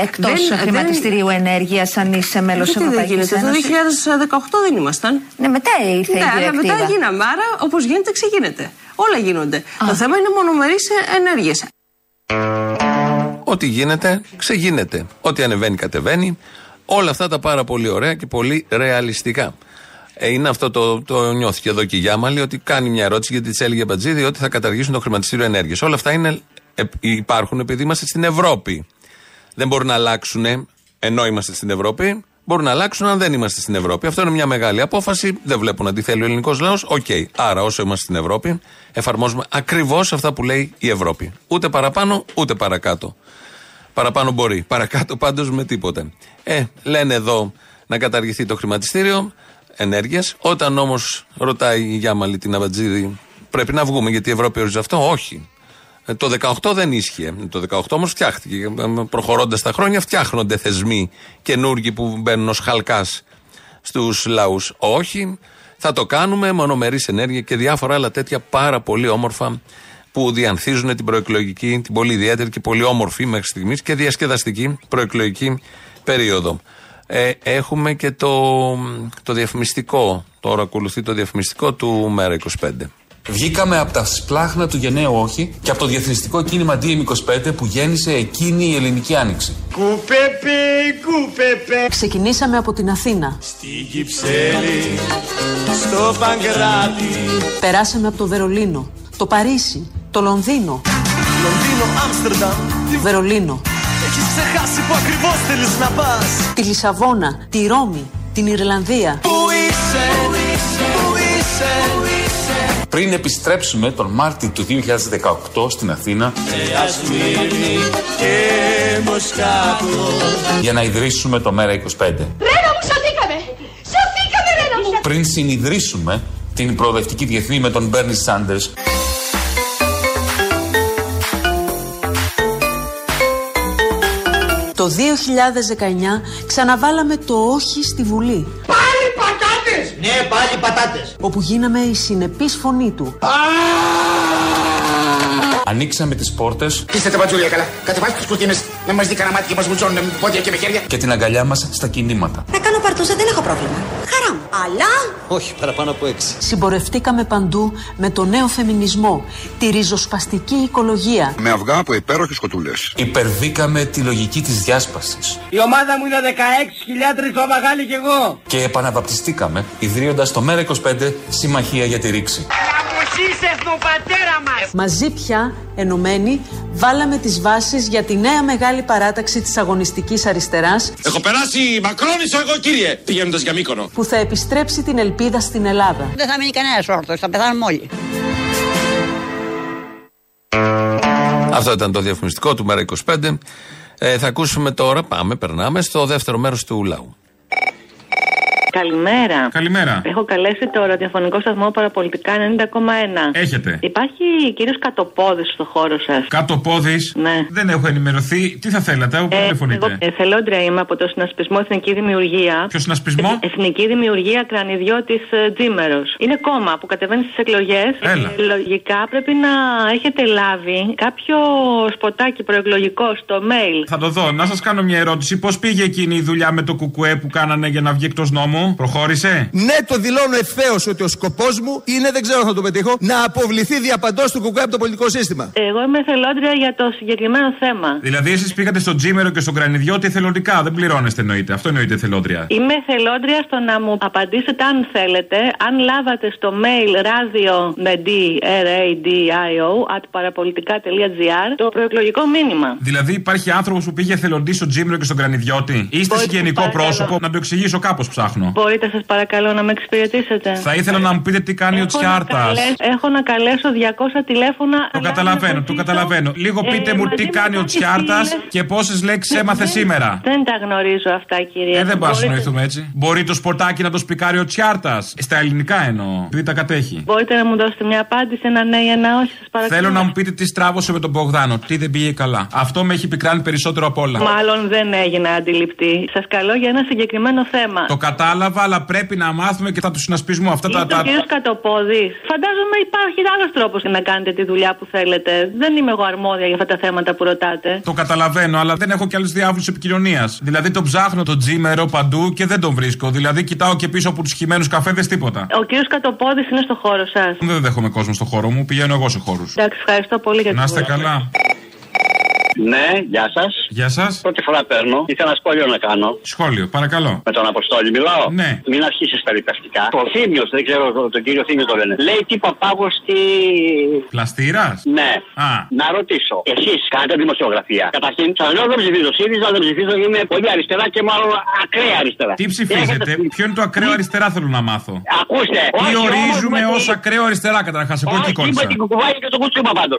εκτός χρηματιστηρίου ενέργειας αν είσαι μέλος της Ευρωπαϊκής Ένωσης. Το 2018 δεν ήμασταν. Ναι, μετά ήρθε η διεκτήδα. Ναι, μετά γίναμε. Άρα, όπως γίνεται, ξεγίνεται. Όλα γίνονται. Το θέμα είναι μονομερείς ενέργειες. Ό,τι γίνεται, ξεγίνεται. Ό,τι ανεβαίνει, κατεβαίνει. Όλα αυτά τα πάρα πολύ ωραία και πολύ ρεαλιστικά. Είναι αυτό το νιώθηκε εδώ και η Γιάμαλη, ότι κάνει μια ερώτηση γιατί της έλεγε Μπατζίδη ότι θα καταργήσουν το χρηματιστήριο ενέργειας. Όλα αυτά είναι. Υπάρχουν επειδή είμαστε στην Ευρώπη. Δεν μπορούν να αλλάξουν ενώ είμαστε στην Ευρώπη, μπορούν να αλλάξουν αν δεν είμαστε στην Ευρώπη. Αυτό είναι μια μεγάλη απόφαση. Δεν βλέπω να τη θέλει ο ελληνικός λαός. Οκ. Άρα, όσο είμαστε στην Ευρώπη, εφαρμόζουμε ακριβώς αυτά που λέει η Ευρώπη. Ούτε παραπάνω, ούτε παρακάτω. Παραπάνω μπορεί. Παρακάτω πάντως με τίποτε. Λένε εδώ να καταργηθεί το χρηματιστήριο ενέργειας. Όταν όμως ρωτάει η Γιάμαλη την Αμπατζίδη, πρέπει να βγούμε γιατί η Ευρώπη ορίζει αυτό. Όχι. Το 18 δεν ίσχυε. Το 18 όμως φτιάχτηκε. Προχωρώντας τα χρόνια, φτιάχνονται θεσμοί καινούργοι που μπαίνουν ως χαλκάς στους λαούς. Όχι. Θα το κάνουμε. Μονομερής ενέργεια και διάφορα άλλα τέτοια πάρα πολύ όμορφα που διανθίζουν την προεκλογική, την πολύ ιδιαίτερη και πολύ όμορφη μέχρι στιγμής και διασκεδαστική προεκλογική περίοδο. Έχουμε και το διαφημιστικό. Τώρα ακολουθεί το διαφημιστικό του Μέρα 25. Βγήκαμε από τα σπλάχνα του γενναίου όχι και από το διεθνιστικό κίνημα DM25 που γέννησε εκείνη η ελληνική άνοιξη. Κουπέπε, κουπέπε. Ξεκινήσαμε από την Αθήνα. Στη Κυψέλη, στο Παγκράτη. Περάσαμε από το Βερολίνο, το Παρίσι, το Λονδίνο. Λονδίνο, Άμστερνταμ, Βερολίνο. Έχεις ξεχάσει που ακριβώς θέλεις να πας. Τη Λισαβόνα, τη Ρώμη, την Ιρλανδία. Πού είσαι, πού είσαι, πού είσαι, πού είσαι. Πριν επιστρέψουμε τον Μάρτιο του 2018 στην Αθήνα για να ιδρύσουμε το Μέρα 25. Ρένα μου, σωθήκαμε! Πριν συνιδρύσουμε την προοδευτική διεθνή με τον Μπέρνι Σάντερ. Το 2019 ξαναβάλαμε το όχι στη Βουλή. Ναι, πάλι πατάτες. Όπου γίναμε η συνεπής φωνή του. Ανοίξαμε τις πόρτες. Πείστε τα μπατζούλια καλά. Κατεβάστε τους κουρτίνες. Να μας δει κανένα μάτι και μας μουτσώνουν με πόδια και με χέρια. Και την αγκαλιά μας στα κινήματα. Να κάνω παρτούζα, δεν έχω πρόβλημα. Χαρά μου. Αλλά. Όχι, παραπάνω από 6. Συμπορευτήκαμε παντού με το νέο φεμινισμό. Τη ριζοσπαστική οικολογία. Με αυγά από υπέροχες κοτούλες. Υπερβήκαμε τη λογική της διάσπασης. Η ομάδα μου είναι 16.000 βαγάλι κι εγώ. Και επαναβαπτιστήκαμε, ιδρύοντας το Μέρα 25 Συμμαχία για τη Ρήξη. Μαζί πια, ενωμένοι, βάλαμε τις βάσεις για τη νέα μεγάλη παράταξη της αγωνιστικής αριστεράς. Έχω περάσει Μακρόνισο εγώ κύριε, πηγαίνοντας για Μύκονο. Που θα επιστρέψει την ελπίδα στην Ελλάδα. Δεν θα μείνει κανένας όρθος, θα πεθάνουμε όλοι. Αυτό ήταν το διαφημιστικό του Μέρα 25. Θα ακούσουμε τώρα, περνάμε στο δεύτερο μέρος του λαού. Καλημέρα. Καλημέρα. Έχω καλέσει το ραδιοφωνικό σταθμό Παραπολιτικά 90,1. Έχετε. Υπάρχει κύριος Κατοπόδης στο χώρο σας. Κατοπόδης. Ναι. Δεν έχω ενημερωθεί. Τι θα θέλατε, όπου τηλεφωνείτε. Εγώ εθελόντρια είμαι από το συνασπισμό Εθνική Δημιουργία. Ποιο συνασπισμό? Εθνική Δημιουργία Κρανιδιώτης Τζίμερος. Είναι κόμμα που κατεβαίνει στις εκλογές. Έλα. Λογικά πρέπει να έχετε λάβει κάποιο σποτάκι προεκλογικό στο mail. Θα το δω. Να σας κάνω μια ερώτηση. Πώς πήγε εκείνη η δουλειά με το κουκουέ που κάνανε για να βγει εκτός νόμου? Προχώρησε. Ναι, το δηλώνω ευθέως ότι ο σκοπός μου είναι, δεν ξέρω αν θα το πετύχω, να αποβληθεί διαπαντός του κουκουέ από το πολιτικό σύστημα. Εγώ είμαι εθελόντρια για το συγκεκριμένο θέμα. Δηλαδή, εσείς πήγατε στο Τζίμερο και στον Κρανιδιώτη εθελοντικά. Δεν πληρώνεστε, εννοείται. Αυτό εννοείται εθελόντρια. Είμαι εθελόντρια στο να μου απαντήσετε, αν θέλετε, αν λάβατε στο mail radio με dradio@parapolitica.gr το προεκλογικό μήνυμα. Δηλαδή, υπάρχει άνθρωπος που πήγε εθελοντή στο Τζίμερο και στον Κρανιδιώτη. Είστε συγγενικό πρόσωπο, να το εξηγήσω κάπως ψάχνω. Μπορείτε σας παρακαλώ να με εξυπηρετήσετε? Θα ήθελα να μου πείτε τι κάνει έχω ο Τσιάρτας. Έχω να καλέσω 200 τηλέφωνα. Το καταλαβαίνω, το καταλαβαίνω. Λίγο πείτε μου τι κάνει ο Τσιάρτας και πόσες λέξεις έμαθε σήμερα. Δεν τα γνωρίζω αυτά κύριε. Δεν μπορούμε να συνοηθούμε έτσι. Μπορεί το σπορτάκι να το σπικάρει ο Τσιάρτας. Στα ελληνικά εννοώ. Επειδή τα κατέχει. Μπορείτε να μου δώσετε μια απάντηση, ένα ναι ή ένα όχι, σας παρακαλώ. Θέλω να μου πείτε τι στράβωσε με τον Μπογδάνο. Τι δεν πήγε καλά. Αυτό με έχει πικράνει περισσότερο απ' όλα. Μάλλον δεν έγινα αντιληπτή. Σας καλώ για ένα συγκεκριμένο θέμα. Το κατάλαβα, αλλά πρέπει να μάθουμε και θα του συνασπίσουμε αυτά τα. Ο κύριος Κατοπόδης. Φαντάζομαι υπάρχει άλλος τρόπος να κάνετε τη δουλειά που θέλετε. Δεν είμαι εγώ αρμόδια για αυτά τα θέματα που ρωτάτε. Το καταλαβαίνω, αλλά δεν έχω κι άλλους διάβλους επικοινωνίας. Δηλαδή τον ψάχνω τον Τζίμερο παντού και δεν τον βρίσκω. Δηλαδή κοιτάω και πίσω από τους χυμένους καφέδες τίποτα. Ο κύριος Κατοπόδης είναι στο χώρο σας? Δεν δέχομαι κόσμο στο χώρο μου, πηγαίνω εγώ σε χώρους. Εντάξει, ευχαριστώ πολύ για την. Να είστε καλά. Ναι, γεια σας. Γεια σας. Πρώτη φορά παίρνω. Ήθελα ένα σχόλιο να κάνω. Σχόλιο, παρακαλώ. Με τον Αποστόλη μιλάω. Ναι. Μην αρχίσεις περιπταστικά. Το Θήμιος, δεν ξέρω, τον κύριο Θήμιο το λένε. Λέει τι Παπάγος τι. Πλαστήρας. Ναι. Α. Να ρωτήσω. Εσείς κάνετε δημοσιογραφία. Καταρχήν, σας λέω δεν ψηφίζω ΣΥΡΙΖΑ, δεν ψηφίζω. Είμαι πολύ αριστερά και μάλλον ακραία αριστερά. Τι ψηφίζετε, ποιο είναι το ακραίο αριστερά θέλω να μάθω. Ακούστε. Τι ορίζουμε ως ακραίο αριστερά καταρχάς. Εγώ εκεί κόλλησα.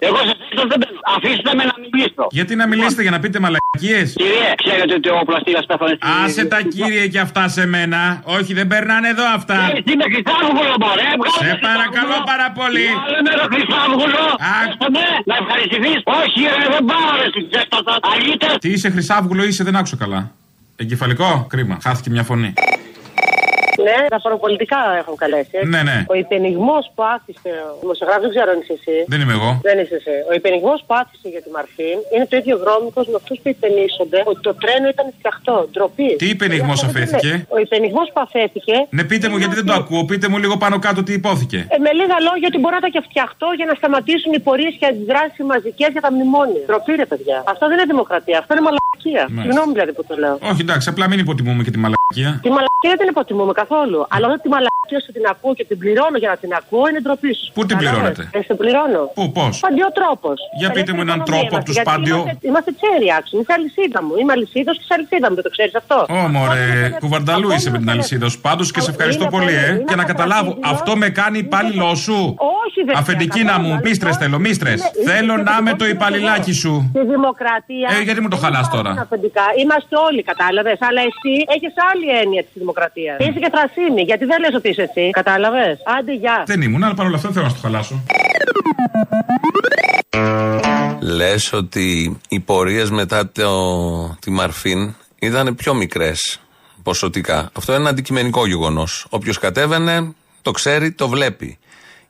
Εγώ σας δεν παίρνω. Αφήστε με να μιλήσω. Γιατί να μιλήσετε, για να πείτε μαλακίες. Κύριε, ξέρετε ότι ο Πλαστήρας τα φανεί. Άσε τα κύριε και αυτά σε μένα. Όχι, δεν περνάνε εδώ αυτά. Είμαι Χρυσάβγουλο, μωρέ. Σε παρακαλώ πάρα πολύ. Είμαι το Χρυσάβγουλο. Να ευχαριστηθείς. Όχι, δεν πάω ρε συγκέστατα. Αλήτες. Τι είσαι, Χρυσάβγουλο είσαι, δεν άκουσα καλά. Εγκεφαλικό, κρίμα. Χάθηκε μια φωνή. Ναι, τα φοροπολιτικά έχουν καλέσει. Ναι, ναι. Ο υπενιγμός που άφησε ο δημοσιογράφος, δεν ξέρω αν είσαι εσύ. Δεν είμαι εγώ. Δεν είσαι εσύ. Ο υπενιγμός που άφησε για τη Μαρθή είναι το ίδιο βρώμικο με αυτούς που υπενήσονται ότι το τρένο ήταν φτιαχτό. Ντροπή. Τι υπενιγμός αφέθηκε. Ο υπενιγμός που αφέθηκε. Ναι, πείτε μου, γιατί δεν το ακούω. Πείτε μου λίγο πάνω κάτω τι υπόθηκε. Με λίγα λόγια ότι μπορεί να ήταν και φτιαχτό για να σταματήσουν οι πορείες και αντιδράσεις μαζικές για τα μνημόνια. Ντροπή, ρε παιδιά. Αυτό δεν είναι δημοκρατία. Αυτό είναι μαλακία. Συγγνώμη δηλαδή που το λέω. Όχι, εντάξει, απλά μην υποτιμούμε και τη μαλακία. Τη μαλακία δεν υποτιμούμε καθόλου. Αλλά όταν τη μαλακία σου την ακούω και την πληρώνω για να την ακούω, είναι ντροπή σου. Πού την πληρώνετε? Την πληρώνω. Πού, πώς? Παντιό τρόπο. Για πείτε μου έναν τρόπο από του πάντιου. Είμαστε τσέρι, άξιο. Είσαι αλυσίδα μου. Είμαι αλυσίδα και σε αλυσίδα μου, δεν το ξέρει αυτό. Όμορφε, κουβαρνταλού είσαι με την αλυσίδα σου πάντω και σε ευχαριστώ πολύ, και να καταλάβω, αυτό με κάνει υπάλληλό σου. Όχι, δεν αφεντική να μου, μίστρε θέλω, μίστρε. Θέλω να είμαι το υπαλληλάκι σου. Στη δημοκρατία. Γιατί μου το χαλά τώρα. Είμαστε όλοι, κατάλαβε, αλλά εσύ έχει άλλη έννοια τη δημοκρατία. Είσαι και θρασίνη, γιατί δεν λες ότι είσαι εσύ. Κατάλαβες. Άντε, γεια. Δεν ήμουν, αλλά παρόλα αυτά θέλω να στο χαλάσω. Λες ότι οι πορείες μετά τη Μαρφίν ήταν πιο μικρές ποσοτικά. Αυτό είναι ένα αντικειμενικό γεγονός. Όποιος κατέβαινε, το ξέρει, το βλέπει.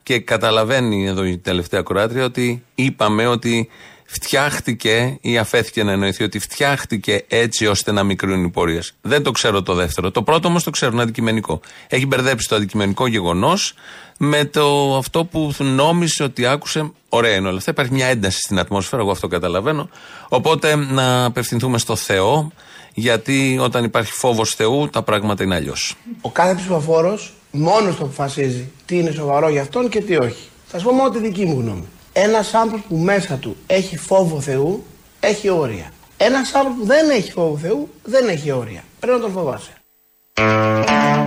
Και καταλαβαίνει εδώ η τελευταία κοράτρια ότι είπαμε ότι φτιάχτηκε ή αφέθηκε να εννοηθεί ότι φτιάχτηκε έτσι ώστε να μικρούν οι πορείες. Δεν το ξέρω το δεύτερο. Το πρώτο όμως το ξέρω, είναι αντικειμενικό. Έχει μπερδέψει το αντικειμενικό γεγονός με το αυτό που νόμισε ότι άκουσε. Ωραία είναι όλα αυτά. Υπάρχει μια ένταση στην ατμόσφαιρα, εγώ αυτό καταλαβαίνω. Οπότε να απευθυνθούμε στο Θεό, γιατί όταν υπάρχει φόβος Θεού, τα πράγματα είναι αλλιώς. Ο κάθε ψηφοφόρος μόνος το αποφασίζει τι είναι σοβαρό για αυτόν και τι όχι. Θα σας πω μόνο τη δική μου γνώμη. Ένας άνθρωπος που μέσα του έχει φόβο Θεού, έχει όρια. Ένας άνθρωπος που δεν έχει φόβο Θεού, δεν έχει όρια. Πρέπει να τον φοβάσαι.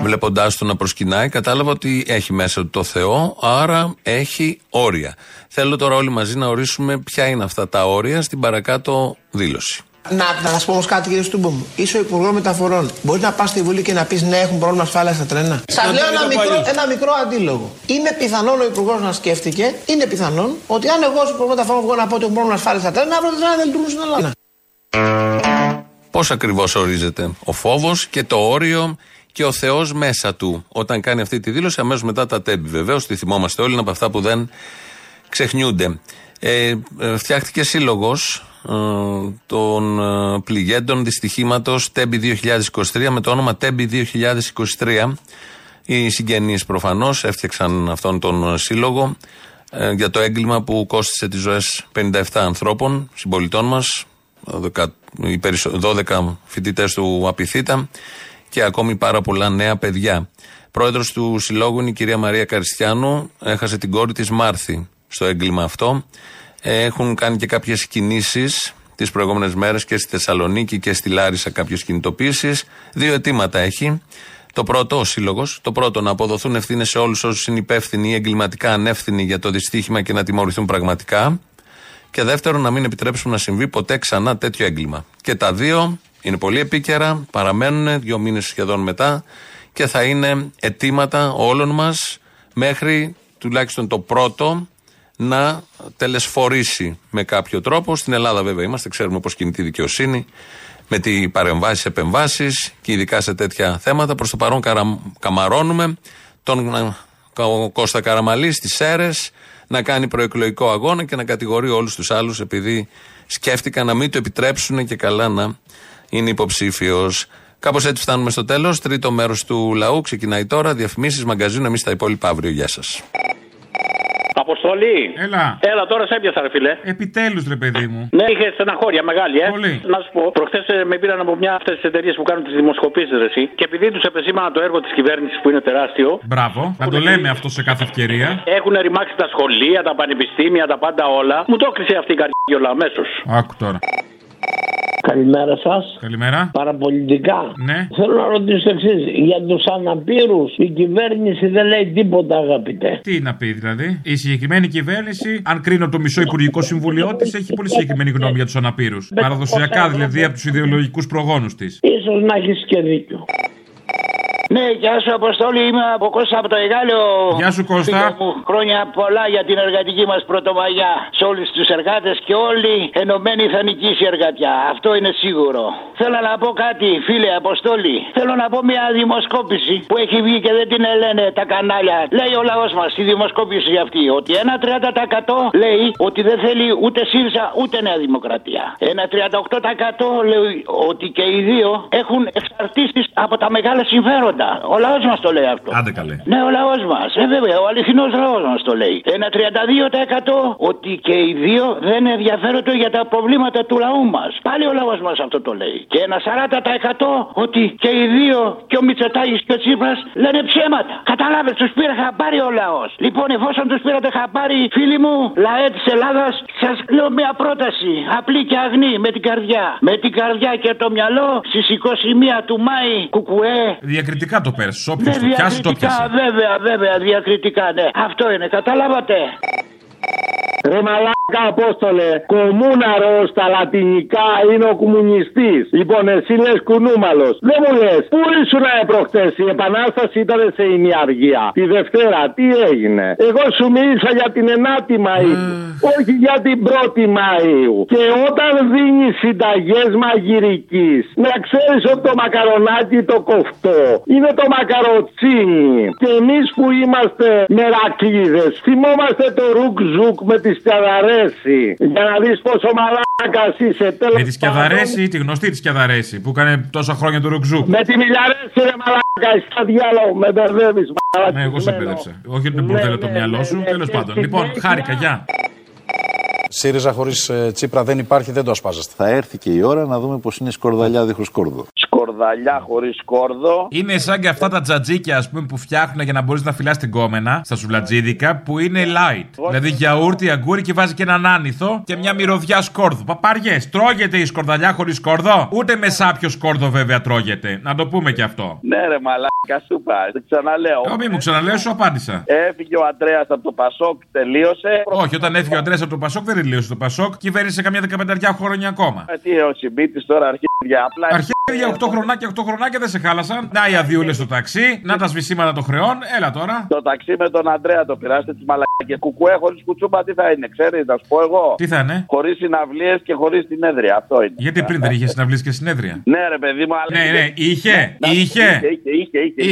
Βλέποντάς του να προσκυνάει, κατάλαβα ότι έχει μέσα του το Θεό, άρα έχει όρια. Θέλω τώρα όλοι μαζί να ορίσουμε ποια είναι αυτά τα όρια στην παρακάτω δήλωση. Να σας πω όμως κάτι, κύριε Στούμπο μου. Είσαι ο Υπουργός Μεταφορών. Μπορεί να πας στη Βουλή και να πεις ναι, έχουν πρόβλημα ασφάλειας στα τρένα. Σας λέω ένα μικρό αντίλογο. Είναι πιθανόν ο Υπουργός να σκέφτηκε, είναι πιθανόν ότι αν εγώ ως Υπουργός Μεταφορών βγω να πω ότι έχουν πρόβλημα ασφάλειας στα τρένα, αύριο τα τρένα δεν λειτουργούν στην Ελλάδα. Πώς ακριβώς ορίζεται ο φόβος και το όριο και ο Θεός μέσα του όταν κάνει αυτή τη δήλωση, αμέσως μετά τα τέμπη. Βεβαίως τη θυμόμαστε όλοι, από αυτά που δεν ξεχνιούνται. Φτιάχτηκε σύλλογος των πληγέντων δυστυχήματος Τέμπη 2023 με το όνομα Τέμπη 2023. Οι συγγενείς προφανώς έφτιαξαν αυτόν τον σύλλογο για το έγκλημα που κόστισε τις ζωές 57 ανθρώπων, συμπολιτών μας, 12 φοιτητές του Απιθήτα και ακόμη πάρα πολλά νέα παιδιά. Πρόεδρος του συλλόγου είναι η κυρία Μαρία Καριστιανού, έχασε την κόρη της Μάρθη στο έγκλημα αυτό. Έχουν κάνει και κάποιες κινήσεις τις προηγούμενες μέρες και στη Θεσσαλονίκη και στη Λάρισα, κάποιες κινητοποίησεις. Δύο αιτήματα έχει. Το πρώτο, ο σύλλογος, το πρώτο να αποδοθούν ευθύνες σε όλους όσους είναι υπεύθυνοι ή εγκληματικά ανεύθυνοι για το δυστύχημα και να τιμωρηθούν πραγματικά. Και δεύτερον, να μην επιτρέψουν να συμβεί ποτέ ξανά τέτοιο έγκλημα. Και τα δύο είναι πολύ επίκαιρα, παραμένουν 2 μήνες σχεδόν μετά και θα είναι αιτήματα όλων μας μέχρι τουλάχιστον το πρώτο να τελεσφορήσει με κάποιο τρόπο. Στην Ελλάδα βέβαια είμαστε, ξέρουμε πώς κινείται η δικαιοσύνη με τις παρεμβάσεις, επεμβάσεις και ειδικά σε τέτοια θέματα. Προς το παρόν καμαρώνουμε τον Κώστα Καραμαλή στις ΣΕΡΕΣ να κάνει προεκλογικό αγώνα και να κατηγορεί όλους τους άλλους επειδή σκέφτηκαν να μην το επιτρέψουν και καλά να είναι υποψήφιος. Κάπως έτσι φτάνουμε στο τέλος. Τρίτο μέρος του λαού ξεκινάει τώρα. Διαφημίσεις, μαγκαζίνο, εμείς τα υπόλοιπα αύριο. Γεια σας. Αποστολή. Έλα. Έλα, τώρα σε έπιασα, ρε φίλε. Επιτέλους, ρε παιδί μου. Ναι, είχε στεναχώρια μεγάλη, Πολύ. Να σου πω, προχθές με πήραν από μια αυτές τις εταιρείες που κάνουν τις δημοσκοπήσεις, ρε εσύ. Και επειδή τους επεσήμανα το έργο της κυβέρνησης που είναι τεράστιο. Μπράβο, θα το λέμε αυτό σε κάθε ευκαιρία. Έχουν ρημάξει τα σχολεία, τα πανεπιστήμια, τα πάντα όλα. Μου το έκλεισε αυτή η καριόλα αμέσως. Άκου τώρα. Καλημέρα σας. Καλημέρα. Παραπολιτικά. Ναι. Θέλω να ρωτήσω το εξής. Για τους αναπήρους η κυβέρνηση δεν λέει τίποτα, αγαπητέ. Τι να πει δηλαδή. Η συγκεκριμένη κυβέρνηση, αν κρίνω το μισό Υπουργικό Συμβουλίο της, έχει πολύ συγκεκριμένη γνώμη για τους αναπήρους. Παραδοσιακά δηλαδή από τους ιδεολογικούς προγόνους της. Ίσως να έχεις και δίκιο. Ναι, γεια σου Αποστόλη, είμαι από Κώστα από το Εγάλεο. Γεια σου Κώστα. Χρόνια πολλά για την εργατική μας πρωτομαγιά. Σε όλους τους εργάτες και όλοι ενωμένοι θα νικήσει η εργατιά. Αυτό είναι σίγουρο. Θέλω να πω κάτι, φίλε Αποστόλη. Θέλω να πω μια δημοσκόπηση που έχει βγει και δεν την λένε τα κανάλια. Λέει ο λαός μας στη δημοσκόπηση αυτή ότι ένα 30% λέει ότι δεν θέλει ούτε ΣΥΡΙΖΑ ούτε Νέα Δημοκρατία. Ένα 38% λέει ότι και οι δύο έχουν εξαρτήσεις από τα μεγάλα συμφέροντα. Ο λαός μας το λέει αυτό. Άντε καλέ. Ναι, ο λαός μας. Βέβαια, ο αληθινός λαός μας το λέει. Ένα 32% ότι και οι δύο δεν ενδιαφέρονται για τα προβλήματα του λαού μας. Πάλι ο λαός μας αυτό το λέει. Και ένα 40% ότι και οι δύο, και ο Μητσοτάκης και ο Τσίπρας, λένε ψέματα. Καταλάβες, τους πήρε χαμπάρι ο λαός. Λοιπόν, εφόσον τους πήρατε χαμπάρι, φίλοι μου, λαέ της Ελλάδας, σας λέω μια πρόταση. Απλή και αγνή, με την καρδιά. Με την καρδιά και το μυαλό, στις 21 του Μάη, κουκουέ. Διακριτικά το πέρασε. Όποιο το πιάσει, το πιάσει. Βέβαια, διακριτικά, ναι. Αυτό είναι, καταλάβατε. Ρε μαλάκα, Απόστολε, κομμούναρος στα λατινικά είναι ο κομμουνιστής. Λοιπόν, εσύ λες κουνούμαλος. Δεν μου λες, πού ήσουν προχτές? Η επανάσταση ήταν σε ημιαργία. Τη Δευτέρα, τι έγινε? Εγώ σου μίλησα για την 9η Μαΐου, όχι για την 1η Μαΐου. Και όταν δίνεις συνταγές μαγειρικής, να ξέρεις ότι το μακαρονάκι το κοφτό είναι το μακαροτσίνι. Και εμείς που είμαστε μερακλίδες, θυμόμαστε το ρουκ ζουκ με τη Σκιαδαρέση. Για να δεις πόσο μαλάκας είσαι, τέλος. Με τη Σκιαδαρέση ή τη γνωστή τη Σκιαδαρέση που έκανε τόσα χρόνια το ρουκζούκ? Με τη Μιλιαρέση, ρε μαλάκα, εσύ τα διάλογο, με μπερδεύεις. Ναι, εγώ σε μπέρδεψα. Όχι ότι είναι μπουρδέλο το μυαλό σου, τέλος πάντων. Λοιπόν, χάρηκα, γεια. ΣΥΡΙΖΑ χωρίς Τσίπρα δεν υπάρχει, δεν το ασπάζεστε. Θα έρθει και η ώρα να δούμε πως είναι σκορδαλιά δίχως σκόρδο. Σκορδαλιά χωρίς σκόρδο. Είναι σαν και αυτά τα τζατζίκια, ας πούμε, που φτιάχνουν για να μπορείς να φυλάς την κόμενα στα σουβλατζίδικα, που είναι light. Δηλαδή γιαούρτι, αγγούρι και βάζει και έναν άνηθο και μια μυρωδιά σκόρδου. Παπαριές, τρώγεται η σκορδαλιά χωρίς σκόρδο? Ούτε με σάπιο σκόρδο βέβαια τρώγεται. Να το πούμε και αυτό. Ναι, ρε μαλάκα, σου πα. Δεν ξαναλέω. Μην μου ξαναλέω, σου απάντησα. Έφυγε ο Ανδρέας από το Πασόκ, τελείωσε. Όχι, όταν έφυγε ο Ανδρέας από το Πασόκ δεν τελείωσε το Πασόκ, κυβέρνησε καμιά 15 χρόνια ακόμα. Τι ο Σιμπίτης τώρα, αρχίδια απλά. Αρχίδια 8 χρονάκια, 8 χρονάκια δεν σε χάλασαν. Να οι αδειούλες στο ταξί, να τα σβησίματα των χρεών, έλα τώρα. Το ταξί με τον Ανδρέα το πειράσετε τις μαλακές. Κουκουέ χωρίς κουτσούπα τι θα είναι, ξέρεις, να σου πω εγώ. Τι θα είναι? Χωρίς συναυλίες και χωρίς συνέδρια, αυτό είναι. Γιατί πριν δεν είχε συναυλίες και συνέδρια? Ναι, ρε παιδί μου, αλλά. Ναι,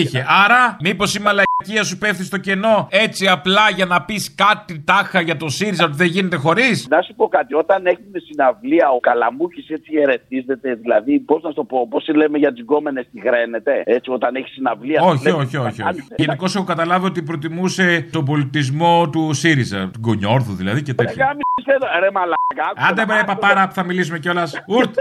είχε. Άρα, μήπως η μαλακία σου πέφτει στο κενό έτσι απλά για να πεις κάτι τάχα για το ΣΥΡΙΖΑ ότι δεν γίνεται χωρίς? Να σου πω κάτι, όταν έγινε συναυλία ο Καλαμπούκης έτσι ερεθίζεται, δηλαδή πώς να το πω, πώς λέμε για τις γκόμενες τη γραίνεται, έτσι όταν έχει συναυλία. Όχι. Γενικώς έχω καταλάβει ότι προτιμούσε τον πολιτισμό του ΣΥΡΙΖΑ, του Κονιόρδου δηλαδή και τέτοια. Ρε μαλάκα. Άντε, ρε παπάρα, θα μιλήσουμε κιόλας. Ουρτ.